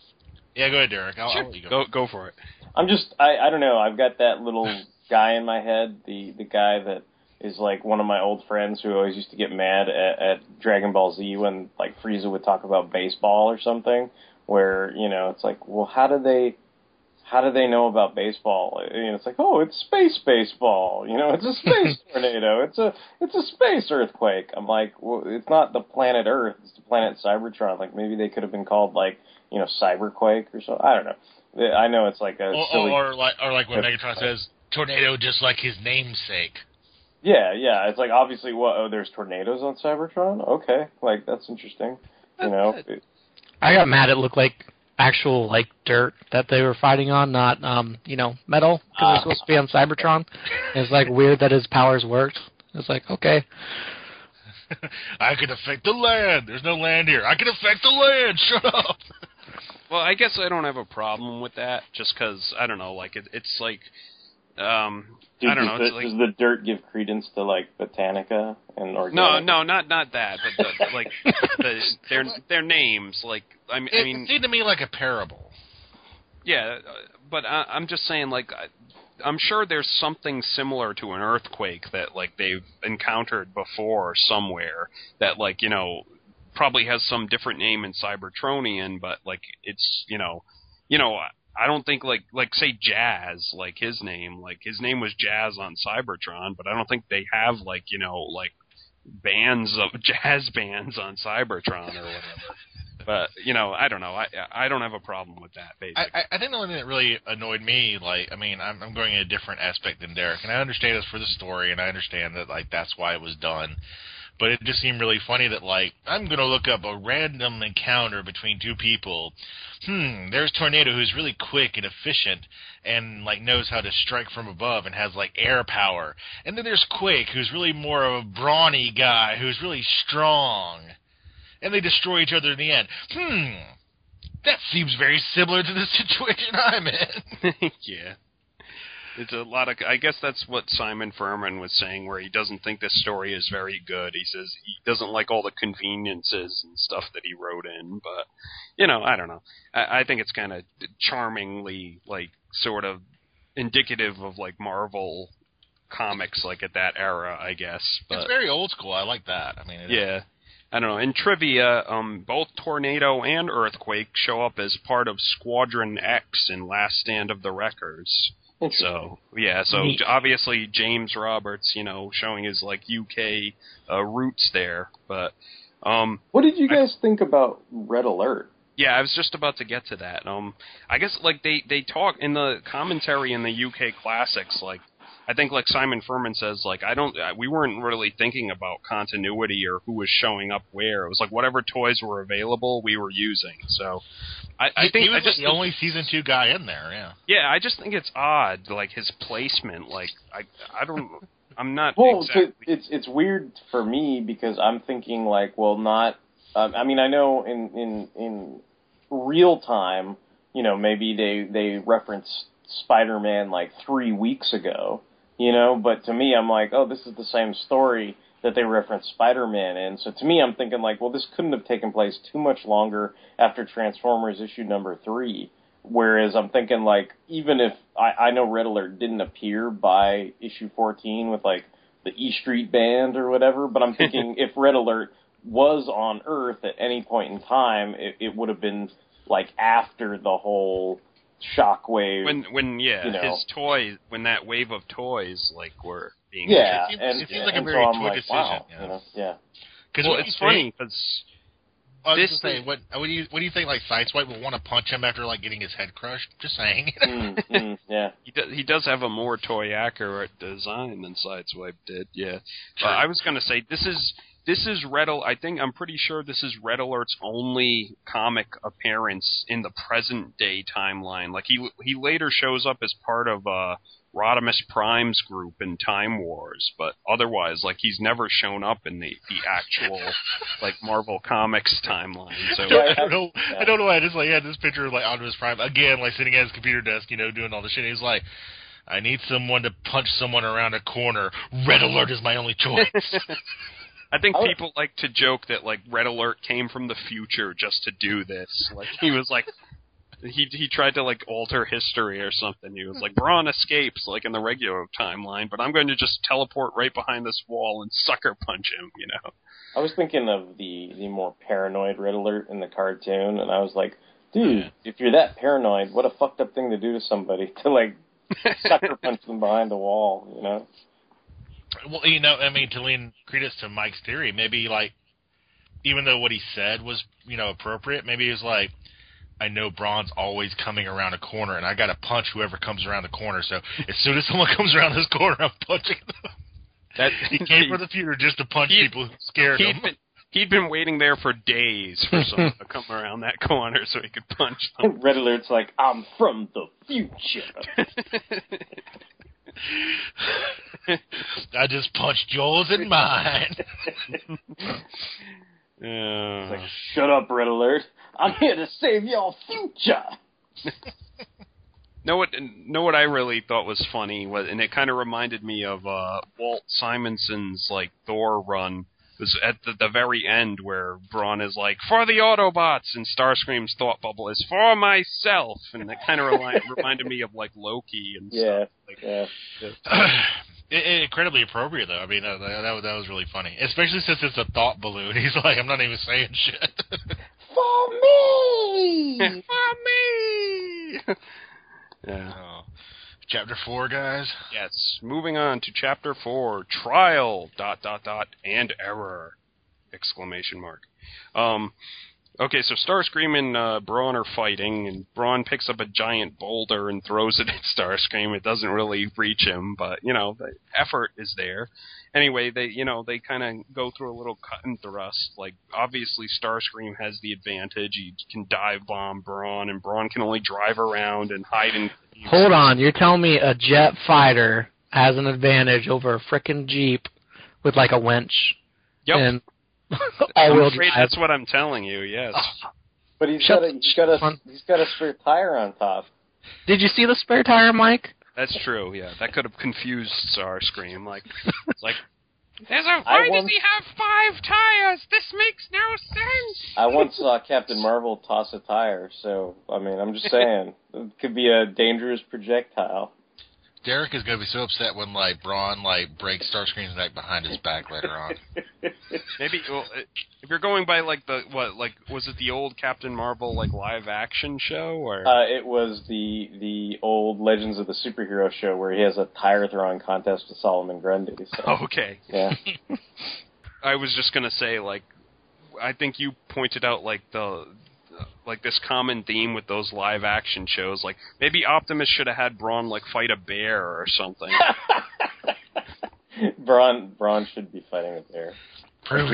Yeah, go ahead, Derek. Sure. I'll go for it. I'm just, I don't know, I've got that little guy in my head, the guy that is like one of my old friends who always used to get mad at Dragon Ball Z when, like, Frieza would talk about baseball or something. Where, you know, it's like, well, how do they know about baseball? You know, it's like, oh, it's space baseball. You know, it's a space tornado. It's a space earthquake. I'm like, well, it's not the planet Earth. It's the planet Cybertron. Like, maybe they could have been called, like, you know, Cyberquake or something. I don't know. I know it's like a silly... Or like when Megatron says, tornado just like his namesake. Yeah. It's like, obviously, what? Oh, there's tornadoes on Cybertron? Okay. Like, that's interesting. You know? I got mad. It looked like actual, like, dirt that they were fighting on, not, you know, metal, because they're supposed to be on Cybertron. It's, like, weird that his powers worked. It's like, okay. I can affect the land. There's no land here. I can affect the land. Shut up. Well, I guess I don't have a problem with that, just because, I don't know, like, it's like... Dude, I don't know. Does the dirt give credence to, like, botanica and organic? No, not that. But like their names, like I mean, it seemed to me like a parable. Yeah, but I'm just saying, like, I'm sure there's something similar to an earthquake that, like, they've encountered before somewhere that, like, you know, probably has some different name in Cybertronian, but, like, it's, you know. I don't think, like say Jazz, like his name was Jazz on Cybertron, but I don't think they have, like, you know, like, bands of jazz bands on Cybertron or whatever. But, you know, I don't know. I don't have a problem with that, basically. I think the only thing that really annoyed me, like, I mean, I'm going in a different aspect than Derek, and I understand it's for the story, and I understand that, like, that's why it was done. But it just seemed really funny that, like, I'm going to look up a random encounter between two people. There's Tornado, who's really quick and efficient and, like, knows how to strike from above and has, like, air power. And then there's Quake, who's really more of a brawny guy who's really strong. And they destroy each other in the end. That seems very similar to the situation I'm in. Yeah. It's a lot of. I guess that's what Simon Furman was saying, where he doesn't think this story is very good. He says he doesn't like all the conveniences and stuff that he wrote in. But, you know, I don't know. I think it's kind of charmingly, like, sort of indicative of, like, Marvel comics, like, at that era, I guess. But, it's very old school. I like that. I mean, yeah. I don't know. In trivia, both Tornado and Earthquake show up as part of Squadron X in Last Stand of the Wreckers. So, yeah, neat. Obviously James Roberts, you know, showing his, like, UK roots there, but... what did you guys think about Red Alert? Yeah, I was just about to get to that. I guess, like, they talk in the commentary in the UK classics, like, I think, like, Simon Furman says, like, we weren't really thinking about continuity or who was showing up where. It was like whatever toys were available, we were using. So I think he was the only season 2 guy in there. Yeah. Yeah, I just think it's odd, like his placement. Like I don't. I'm not. Well, exactly... it's weird for me because I'm thinking like, well, not. I mean, I know in real time, you know, maybe they reference Spider-Man like 3 weeks ago, you know. But to me, I'm like, oh, this is the same story that they referenced Spider-Man in. So to me, I'm thinking like, well, this couldn't have taken place too much longer after Transformers issue number 3. Whereas I'm thinking like, even if I know Red Alert didn't appear by issue 14 with like the E Street Band or whatever, but I'm thinking if Red Alert was on Earth at any point in time, it would have been like after the whole Shockwave. When yeah, you know, his toys, when that wave of toys like were being used. It seems like a very toy decision. Wow, yeah. You know, yeah. Well, it's funny because. I was going to say, what do you think, like, Sideswipe will want to punch him after, like, getting his head crushed? Just saying. Yeah. He does have a more toy-accurate design than Sideswipe did, yeah. Sure. I was going to say, this is Red Alert, I think, I'm pretty sure this is Red Alert's only comic appearance in the present-day timeline. Like, he later shows up as part of Rodimus Prime's group in Time Wars, but otherwise, like, he's never shown up in the actual, like, Marvel Comics timeline. So I don't know why I just, like, had this picture of, like, Optimus Prime, again, like, sitting at his computer desk, you know, doing all the shit, and he's like, I need someone to punch someone around a corner. Red Alert is my only choice. I think people like to joke that, like, Red Alert came from the future just to do this. Like, he was like... He tried to, like, alter history or something. He was like, Brawn escapes, like, in the regular timeline, but I'm going to just teleport right behind this wall and sucker punch him, you know? I was thinking of the more paranoid Red Alert in the cartoon, and I was like, dude, if you're that paranoid, what a fucked up thing to do to somebody, to, like, sucker punch them behind the wall, you know? Well, you know, I mean, to lend credence to Mike's theory, maybe, like, even though what he said was, you know, appropriate, maybe he was like, I know Brawn's always coming around a corner, and I got to punch whoever comes around the corner. So as soon as someone comes around this corner, I'm punching them. He came for the future just to punch people who scared him. He'd been waiting there for days for someone to come around that corner so he could punch them. Red Alert's like, I'm from the future. I just punched yours and mine. It's like, shut up, Red Alert. I'm here to save y'all future. Know what I really thought was funny, and it kind of reminded me of Walt Simonson's, like, Thor run. It was at the very end where Brawn is like, for the Autobots, and Starscream's thought bubble is for myself. And that kind of reminded me of, like, Loki and stuff. Like, yeah. Incredibly appropriate, though. I mean, that was really funny. Especially since it's a thought balloon. He's like, I'm not even saying shit. For me! For me! Yeah. Oh. Chapter 4, guys? Yes. Moving on to Chapter 4. Trial, ... and error, ! Okay, so Starscream and Brawn are fighting, and Brawn picks up a giant boulder and throws it at Starscream. It doesn't really reach him, but, you know, the effort is there. Anyway, they kind of go through a little cut and thrust. Like, obviously Starscream has the advantage. He can dive bomb Brawn, and Brawn can only drive around and hide in... Hold on, you're telling me a jet fighter has an advantage over a frickin' Jeep with, like, a winch? Yep. And I'm afraid that's what I'm telling you, yes. But he's got a spare tire on top. Did you see the spare tire, Mike? That's true, yeah. That could have confused Starscream. Like, it's like, does he have 5 tires? This makes no sense. I once saw Captain Marvel toss a tire, so, I mean, I'm just saying. It could be a dangerous projectile. Derek is going to be so upset when, like, Brawn, like, breaks Starscream's neck behind his back later on. Maybe, well, if you're going by, like, was it the old Captain Marvel, like, live-action show? Or it was the old Legends of the Superhero show where he has a tire-throwing contest with Solomon Grundy. So. Okay. Yeah. I was just going to say, like, I think you pointed out, like, this common theme with those live action shows, like maybe Optimus should have had Brawn like fight a bear or something. Brawn should be fighting a bear. Prove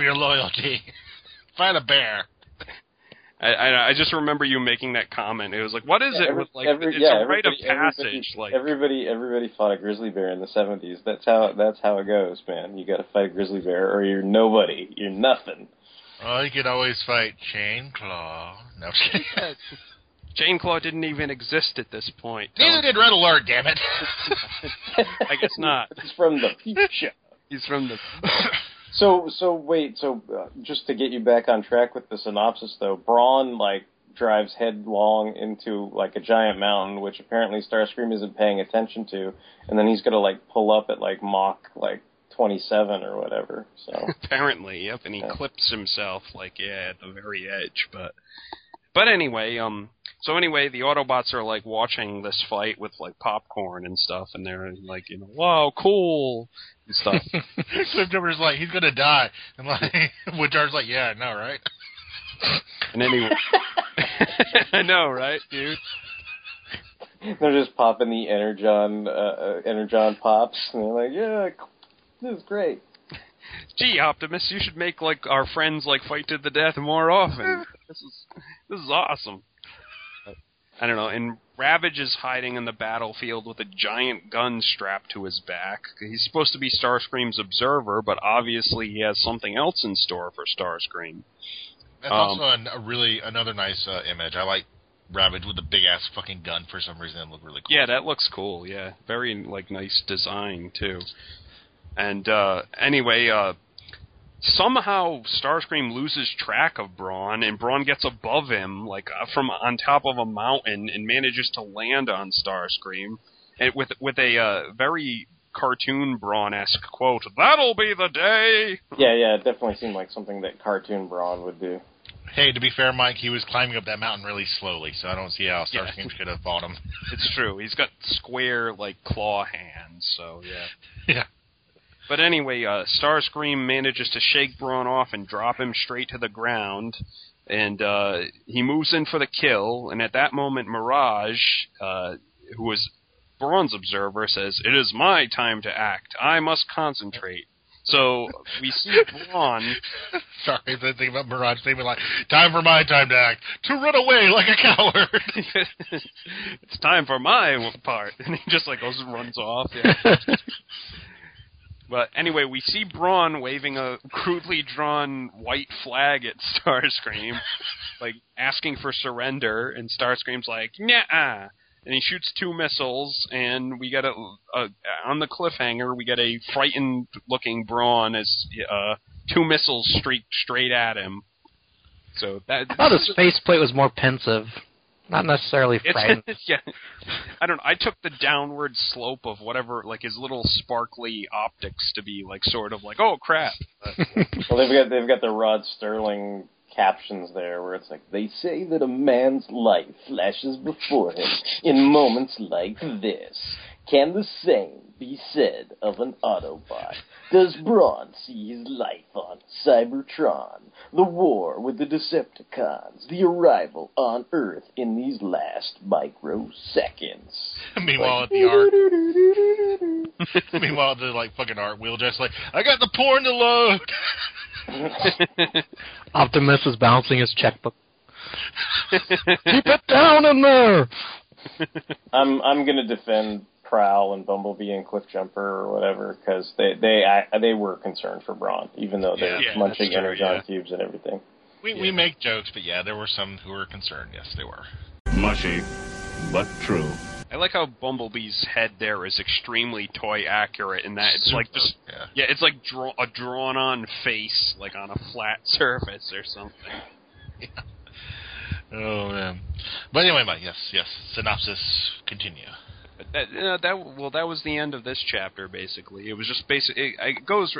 your loyalty. Fight a bear. I just remember you making that comment. It was like, what is it? It's a rite of passage. Everybody fought a grizzly bear in the 70s. That's how it goes, man. You got to fight a grizzly bear, or you're nobody. You're nothing. Well, you could always fight Chainclaw. No. Chainclaw didn't even exist at this point. Neither did Red Alert, damn it. I guess not. He's from the future. He's from the future. So wait, just to get you back on track with the synopsis, though, Brawn, drives headlong into, a giant mountain, which apparently Starscream isn't paying attention to, and then he's going to, pull up at, Mach, 27 or whatever, so. Apparently, yep, and he clips himself, at the very edge, but anyway, So anyway, the Autobots are, watching this fight with, popcorn and stuff, and they're, wow, cool, and stuff. Cliff Jumper's he's going to die. And, Woodjar's yeah, I know, right? And anyway. I know, right, dude? They're just popping the Energon pops, and they're this is great. Gee, Optimus, you should make, our friends, fight to the death more often. This is awesome. I don't know, and Ravage is hiding in the battlefield with a giant gun strapped to his back. He's supposed to be Starscream's observer, but obviously he has something else in store for Starscream. That's also another nice image. I like Ravage with a big-ass fucking gun for some reason. That looked really cool. Yeah, that looks cool, yeah. Very, nice design, too. And anyway, somehow Starscream loses track of Brawn, and Brawn gets above him, from on top of a mountain, and manages to land on Starscream, and with a very cartoon Brawn-esque quote, "That'll be the day!" Yeah, it definitely seemed like something that cartoon Brawn would do. Hey, to be fair, Mike, he was climbing up that mountain really slowly, so I don't see how Starscream could have fought him. It's true. He's got square, claw hands, so yeah. Yeah. But anyway, Starscream manages to shake Brawn off and drop him straight to the ground, and he moves in for the kill, and at that moment, Mirage, who was Brawn's observer, says, "It is my time to act. I must concentrate." So we see Brawn... Sorry, I was thinking about Mirage statement "Time for my time to act. To run away like a coward." "It's time for my part." And he just goes and runs off, yeah. But anyway, we see Brawn waving a crudely drawn white flag at Starscream, asking for surrender, and Starscream's nah-uh. And he shoots two missiles, and we get on the cliffhanger, we get a frightened-looking Brawn as two missiles streak straight at him. So I thought his faceplate was more pensive. Not necessarily frightened. Yeah. I don't know. I took the downward slope of whatever, his little sparkly optics to be, oh, crap. Well, they've got the Rod Sterling captions there where it's "They say that a man's life flashes before him in moments like this. Can the same be said of an Autobot? Does Brawn see his life on Cybertron? The war with the Decepticons. The arrival on Earth in these last microseconds." Meanwhile, the fucking art wheel just "I got the porn to load." Optimus is balancing his checkbook. "Keep it down in there." I'm gonna defend Prowl and Bumblebee and Cliff Jumper or whatever, because they were concerned for Brawn, even though they're munching Energon cubes and everything. We make jokes, but there were some who were concerned. Yes, they were. Mushy, but true. I like how Bumblebee's head there is extremely toy accurate in that it's super, it's a drawn-on face, on a flat surface or something. Yeah. Oh, man. But anyway, Mike, yes. Synopsis, continue. That was the end of this chapter, basically. It was just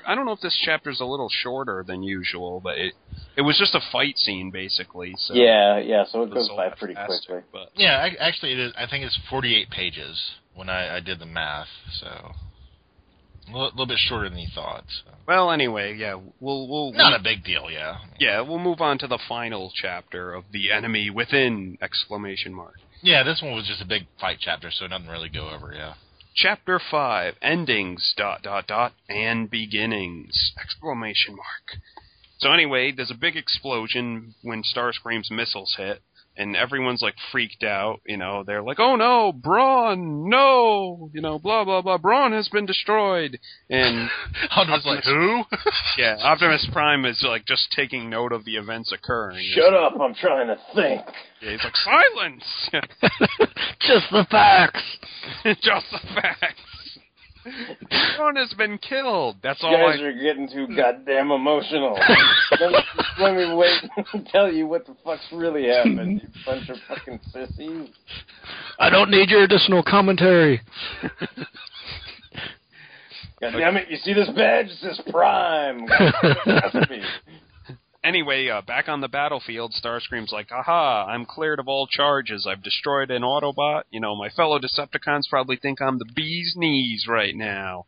I don't know if this chapter's a little shorter than usual, but it was just a fight scene, basically. So yeah, so it goes by pretty quickly. But. Yeah, actually, it is. I think it's 48 pages when I did the math, so... A little bit shorter than you thought. So. Well, anyway, we'll not a big deal, yeah. Yeah, we'll move on to the final chapter of The Enemy Within! ! Yeah, this one was just a big fight chapter, so nothing really go over, yeah. Chapter 5, Endings ... and Beginnings! ! So anyway, there's a big explosion when Starscream's missiles hit, and everyone's like freaked out. You know, they're like, "Oh no, Brawn! No! You know, blah blah blah. Brawn has been destroyed." And Optimus, like, who? Yeah, Optimus Prime is like just taking note of the events occurring. Shut up! I'm trying to think. Yeah, he's like, silence. Just the facts. Just the facts. Brawn has been killed. That's all. You guys are getting too goddamn emotional. Let me wait and tell you what the fuck's really happened, you bunch of fucking sissies. I don't need your additional commentary. Goddamn it! You see this badge? It says Prime. Anyway, back on the battlefield, Starscream's like, aha, I'm cleared of all charges. I've destroyed an Autobot. You know, my fellow Decepticons probably think I'm the bee's knees right now.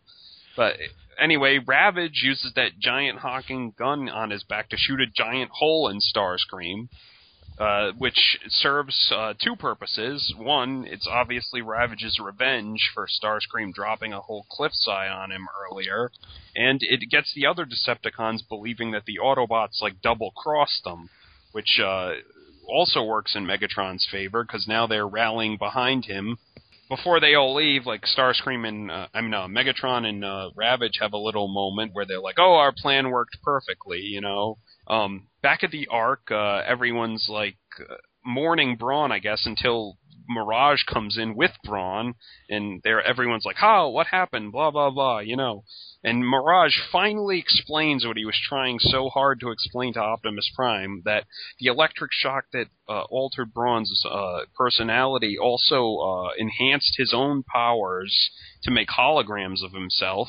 But anyway, Ravage uses that giant hawking gun on his back to shoot a giant hole in Starscream, which serves two purposes. One, it's obviously Ravage's revenge for Starscream dropping a whole cliffside on him earlier, and it gets the other Decepticons believing that the Autobots, like, double-crossed them, which also works in Megatron's favor, because now they're rallying behind him. Before they all leave, like, Starscream and, Megatron and Ravage have a little moment where they're like, oh, our plan worked perfectly, you know. Back at the Ark, everyone's, like, mourning Brawn, I guess, until Mirage comes in with Brawn, and everyone's like, how, what happened, blah, blah, blah, you know. And Mirage finally explains what he was trying so hard to explain to Optimus Prime, that the electric shock that altered Brawn's personality also enhanced his own powers to make holograms of himself,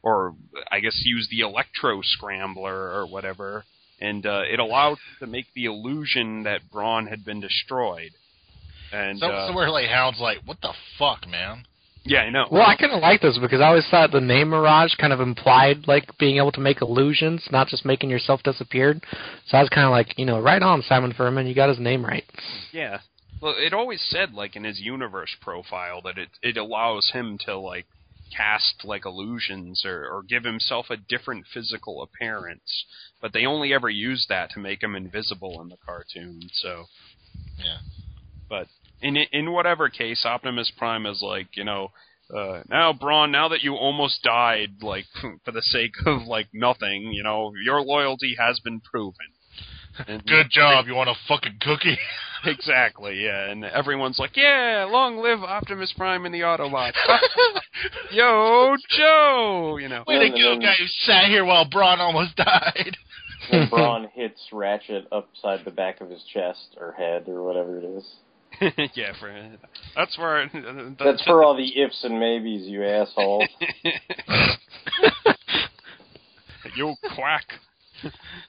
or I guess use the electro scrambler or whatever, and it allowed to make the illusion that Brawn had been destroyed. And somewhere like Hound's like, what the fuck, man? Yeah, I know. Well, I kind of like this because I always thought the name Mirage kind of implied like being able to make illusions, not just making yourself disappeared. So I was kind of like, you know, right on, Simon Furman, you got his name right. Yeah. Well, it always said like in his universe profile that it allows him to like cast like illusions or give himself a different physical appearance, but they only ever used that to make him invisible in the cartoon. So yeah. But in whatever case, Optimus Prime is like, you know, now, Brawn, now that you almost died, like, for the sake of, like, nothing, you know, your loyalty has been proven. And good job, you want a fucking cookie? Exactly, yeah, and everyone's like, yeah, long live Optimus Prime and the Autobots. Yo, Joe, you know. Way to go, guy who sat here while Brawn almost died. And Brawn hits Ratchet upside the back of his chest, or head, or whatever it is. Yeah, that's for all the ifs and maybes, you asshole. You quack.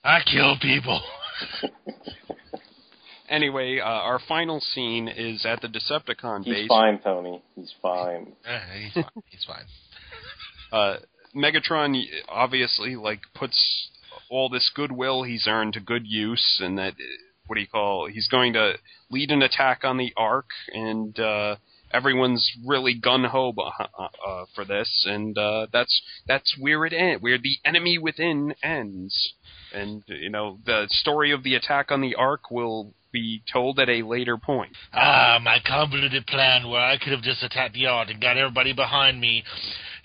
I kill people. Anyway, our final scene is at the Decepticon base. He's fine, Tony. He's fine. He's fine. Megatron obviously like puts all this goodwill he's earned to good use, and that. He's going to lead an attack on the Ark, and everyone's really gung-ho for this, and that's where it ends, where The Enemy Within ends. And, you know, the story of the attack on the Ark will be told at a later point. My convoluted plan where I could have just attacked the Ark and got everybody behind me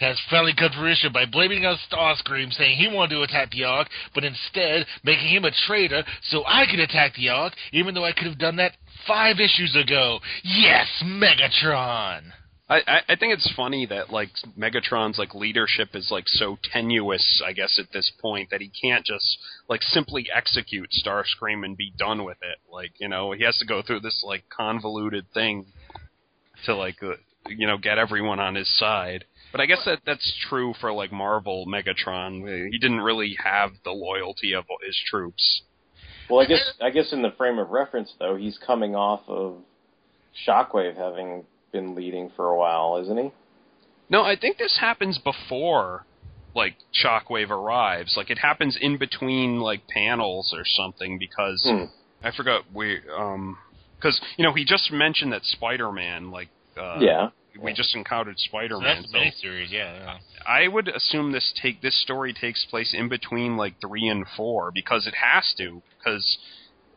has finally come to fruition by blaming on Starscream, saying he wanted to attack the Ark, but instead making him a traitor so I could attack the Ark, even though I could have done that 5 issues ago. Yes, Megatron! I think it's funny that like Megatron's like leadership is like so tenuous, I guess, at this point that he can't just like simply execute Starscream and be done with it. Like, you know, he has to go through this like convoluted thing to like you know, get everyone on his side. But I guess that's true for, like, Marvel Megatron. He didn't really have the loyalty of his troops. Well, I guess in the frame of reference, though, he's coming off of Shockwave having been leading for a while, isn't he? No, I think this happens before, like, Shockwave arrives. Like, it happens in between, like, panels or something because... I forgot, because, you know, he just mentioned that Spider-Man, like, We just encountered Spider-Man. So that's the miniseries, yeah. I would assume this story takes place in between like 3 and 4 because it has to. Because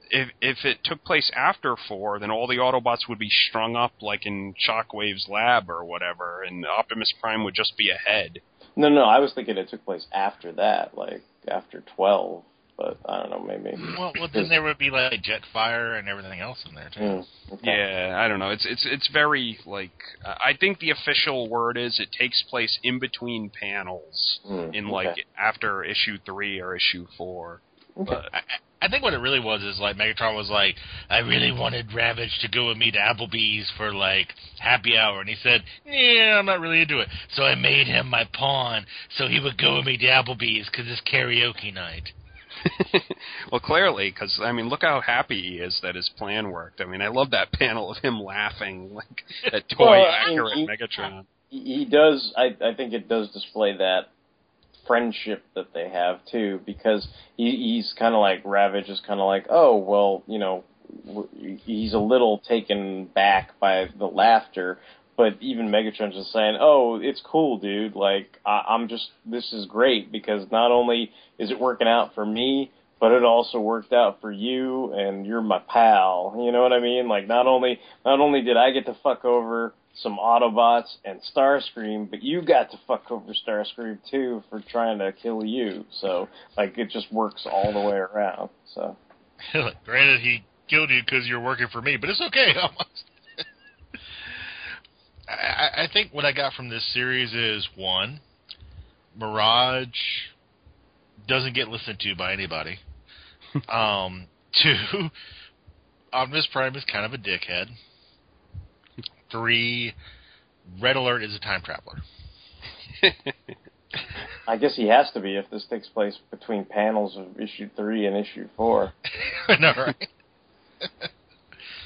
if it took place after 4, then all the Autobots would be strung up like in Shockwave's lab or whatever, and Optimus Prime would just be ahead. No, I was thinking it took place after that, like after 12. But I don't know, maybe. Well, then there would be like Jetfire and everything else in there too. Okay. Yeah, I don't know. It's very like I think the official word is it takes place in between panels, in like after issue 3 or issue 4. Okay. But I think what it really was is like Megatron was like, I really wanted Ravage to go with me to Applebee's for like happy hour, and he said, yeah, I'm not really into it. So I made him my pawn so he would go with me to Applebee's because it's karaoke night. Well, clearly, because, I mean, look how happy he is that his plan worked. I mean, I love that panel of him laughing, like, at Megatron. He does, I think it does display that friendship that they have, too, because he's kind of like, Ravage is kind of like, oh, well, you know, he's a little taken back by the laughter, but even Megatron's just saying, oh, it's cool, dude. Like, I'm just, this is great because not only is it working out for me, but it also worked out for you and you're my pal. You know what I mean? Like, not only did I get to fuck over some Autobots and Starscream, but you got to fuck over Starscream too for trying to kill you. So, like, it just works all the way around. So, granted, he killed you because you're working for me, but it's okay. I think what I got from this series is, one, Mirage doesn't get listened to by anybody. 2, Optimus Prime is kind of a dickhead. 3, Red Alert is a time traveler. I guess he has to be if this takes place between panels of issue 3 and issue 4. I know, right?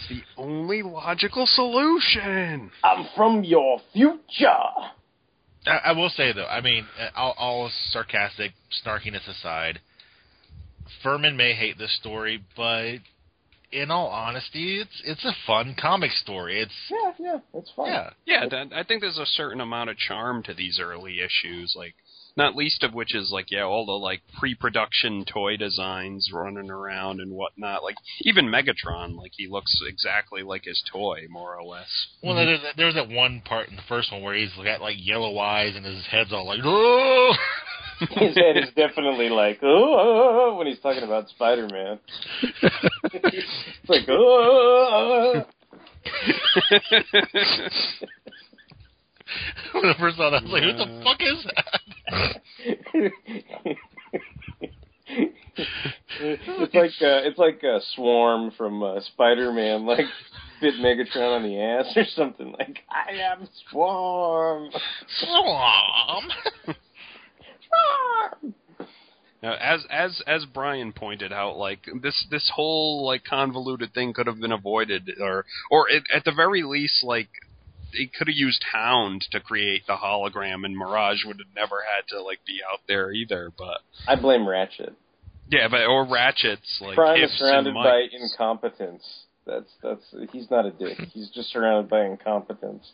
The only logical solution. I'm from your future. I will say, though, I mean, all sarcastic snarkiness aside, Furman may hate this story, but in all honesty, it's a fun comic story. Yeah, it's fun. Yeah, I think there's a certain amount of charm to these early issues, like, not least of which is, like, yeah, all the, like, pre-production toy designs running around and whatnot. Like, even Megatron, like, he looks exactly like his toy, more or less. Well, there's that one part in the first one where he's got, like, yellow eyes and his head's all like, oh! His head is definitely like, oh, when he's talking about Spider-Man. It's like, oh! When I first saw that, I was like, who the fuck is that? it's like Swarm from Spider-Man, like, bit Megatron on the ass or something. Like, I am Swarm. Now, as Brian pointed out, like this whole like convoluted thing could have been avoided, or at the very least, like. It could have used Hound to create the hologram, and Mirage would have never had to like be out there either. But I blame Ratchet. Yeah, or Ratchet's like Prime is surrounded by incompetence. That's he's not a dick. He's just surrounded by incompetence.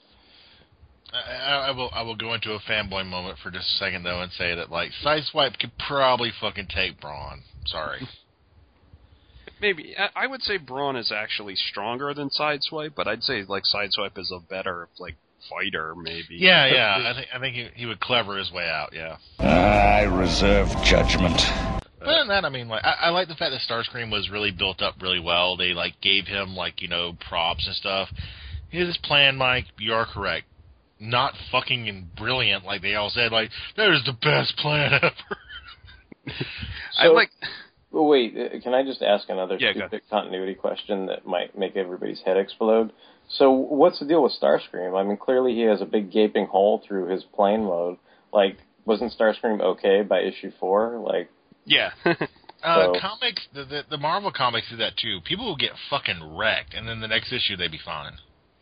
I will go into a fanboy moment for just a second though and say that like Sideswipe could probably fucking take Brawn. Sorry. Maybe. I would say Brawn is actually stronger than Sideswipe, but I'd say like Sideswipe is a better like fighter, maybe. Yeah. I think he would clever his way out. Yeah. I reserve judgment. But other than that, I mean, like I like the fact that Starscream was really built up really well. They like gave him like you know props and stuff. His plan, Mike, you are correct. Not fucking and brilliant like they all said. Like that is the best plan ever. Well, wait, can I just ask another continuity question that might make everybody's head explode? So what's the deal with Starscream? I mean, clearly he has a big gaping hole through his plane mode. Like, wasn't Starscream okay by issue 4? Like, yeah. Comics, the Marvel comics do that too. People will get fucking wrecked, and then the next issue they'd be fine.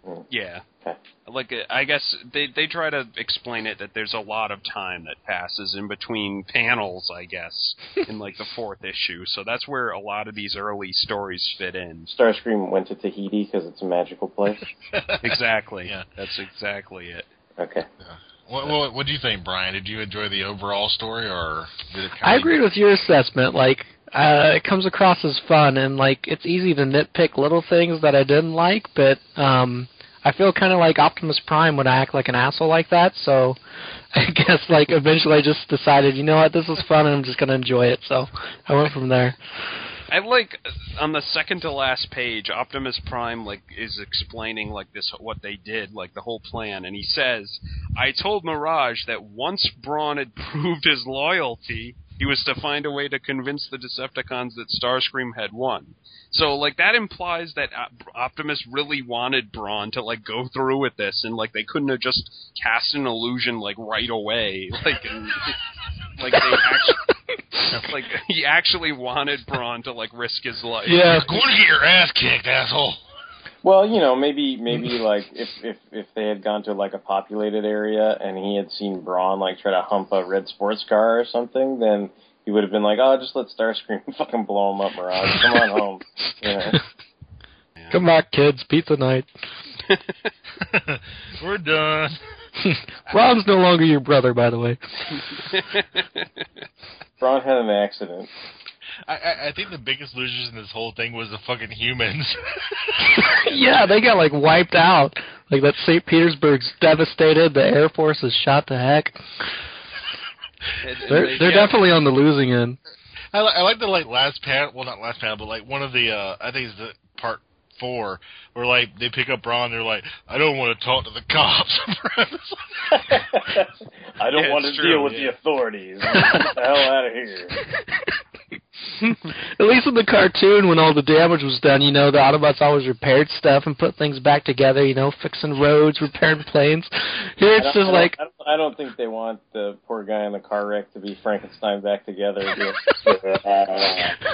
Mm. Yeah. Okay. Like, I guess they try to explain it that there's a lot of time that passes in between panels, I guess, in, like, the fourth issue. So that's where a lot of these early stories fit in. Starscream went to Tahiti because it's a magical place. Exactly. Yeah. That's exactly it. Okay. Yeah. What do you think, Brian? Did you enjoy the overall story, or did it kind of... I agreed with your assessment. Like, it comes across as fun, and, like, it's easy to nitpick little things that I didn't like, but I feel kind of like Optimus Prime when I act like an asshole like that, so I guess, like, eventually I just decided, you know what, this is fun, and I'm just going to enjoy it, so I went from there. I like, on the second to last page, Optimus Prime, like, is explaining, like, this, what they did, like, the whole plan, and he says, I told Mirage that once Brawn had proved his loyalty, he was to find a way to convince the Decepticons that Starscream had won. So, like, that implies that Optimus really wanted Brawn to, like, go through with this, and, like, they couldn't have just cast an illusion, like, right away. Like, and, like, they actually... Like, he actually wanted Brawn to, like, risk his life. Yeah, go to get your ass kicked, asshole. Well, you know, maybe like, if they had gone to, like, a populated area and he had seen Brawn, like, try to hump a red sports car or something, then he would have been like, oh, just let Starscream fucking blow him up, Mirage. Come on home. Yeah. Come back, kids. Pizza night. We're done. Brawn's no longer your brother, by the way. Brawn had an accident. I think the biggest losers in this whole thing was the fucking humans. Yeah, they got, like, wiped out. Like, that St. Petersburg's devastated. The Air Force is shot to heck. They're definitely on the losing end. I like the, like, last panel. Well, not last panel, but, like, one of the, I think it's the part 4, where, like, they pick up Brawn, they're like, I don't want to talk to the cops. I don't want to deal with the authorities. Get the hell out of here. At least in the cartoon, when all the damage was done, you know, the Autobots always repaired stuff and put things back together, you know, fixing roads, repairing planes. Here it's just like... I don't think they want the poor guy in the car wreck to be Frankenstein back together. You know,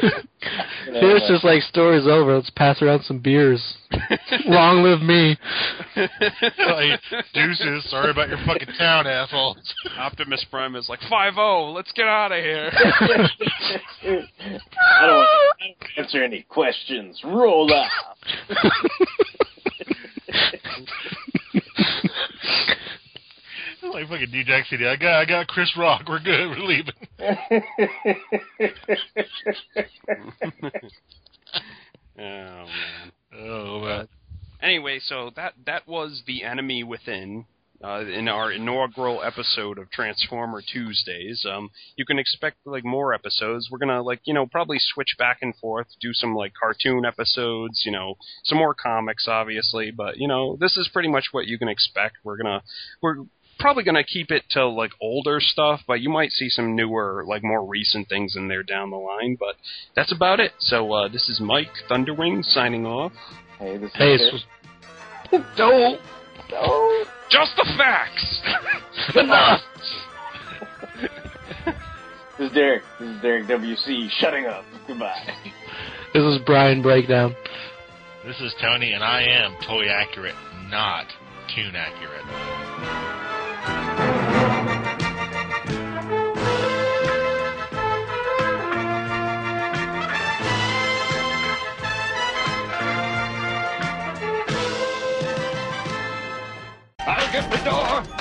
here it's just like, story's over, let's pass around some beers. Long live me. Like, deuces, sorry about your fucking town, asshole. Optimus Prime is like, 5-0, let's get out of here. I don't answer any questions. Roll up. Like fucking D-Jack City. I got Chris Rock. We're good. We're leaving. Oh man. Anyway, so that was The Enemy Within. In our inaugural episode of Transformer Tuesdays. You can expect, like, more episodes. We're going to, like, you know, probably switch back and forth, do some, like, cartoon episodes, you know, some more comics, obviously. But, you know, this is pretty much what you can expect. We're probably going to keep it to, like, older stuff, but you might see some newer, like, more recent things in there down the line. But that's about it. So this is Mike Thunderwing signing off. Hey, this is... Don't... No. Just the facts! Enough! This is Derek. This is Derek WC. Shutting up. Goodbye. This is Brian Breakdown. This is Tony, and I am toy accurate, not tune accurate. I'll get the door!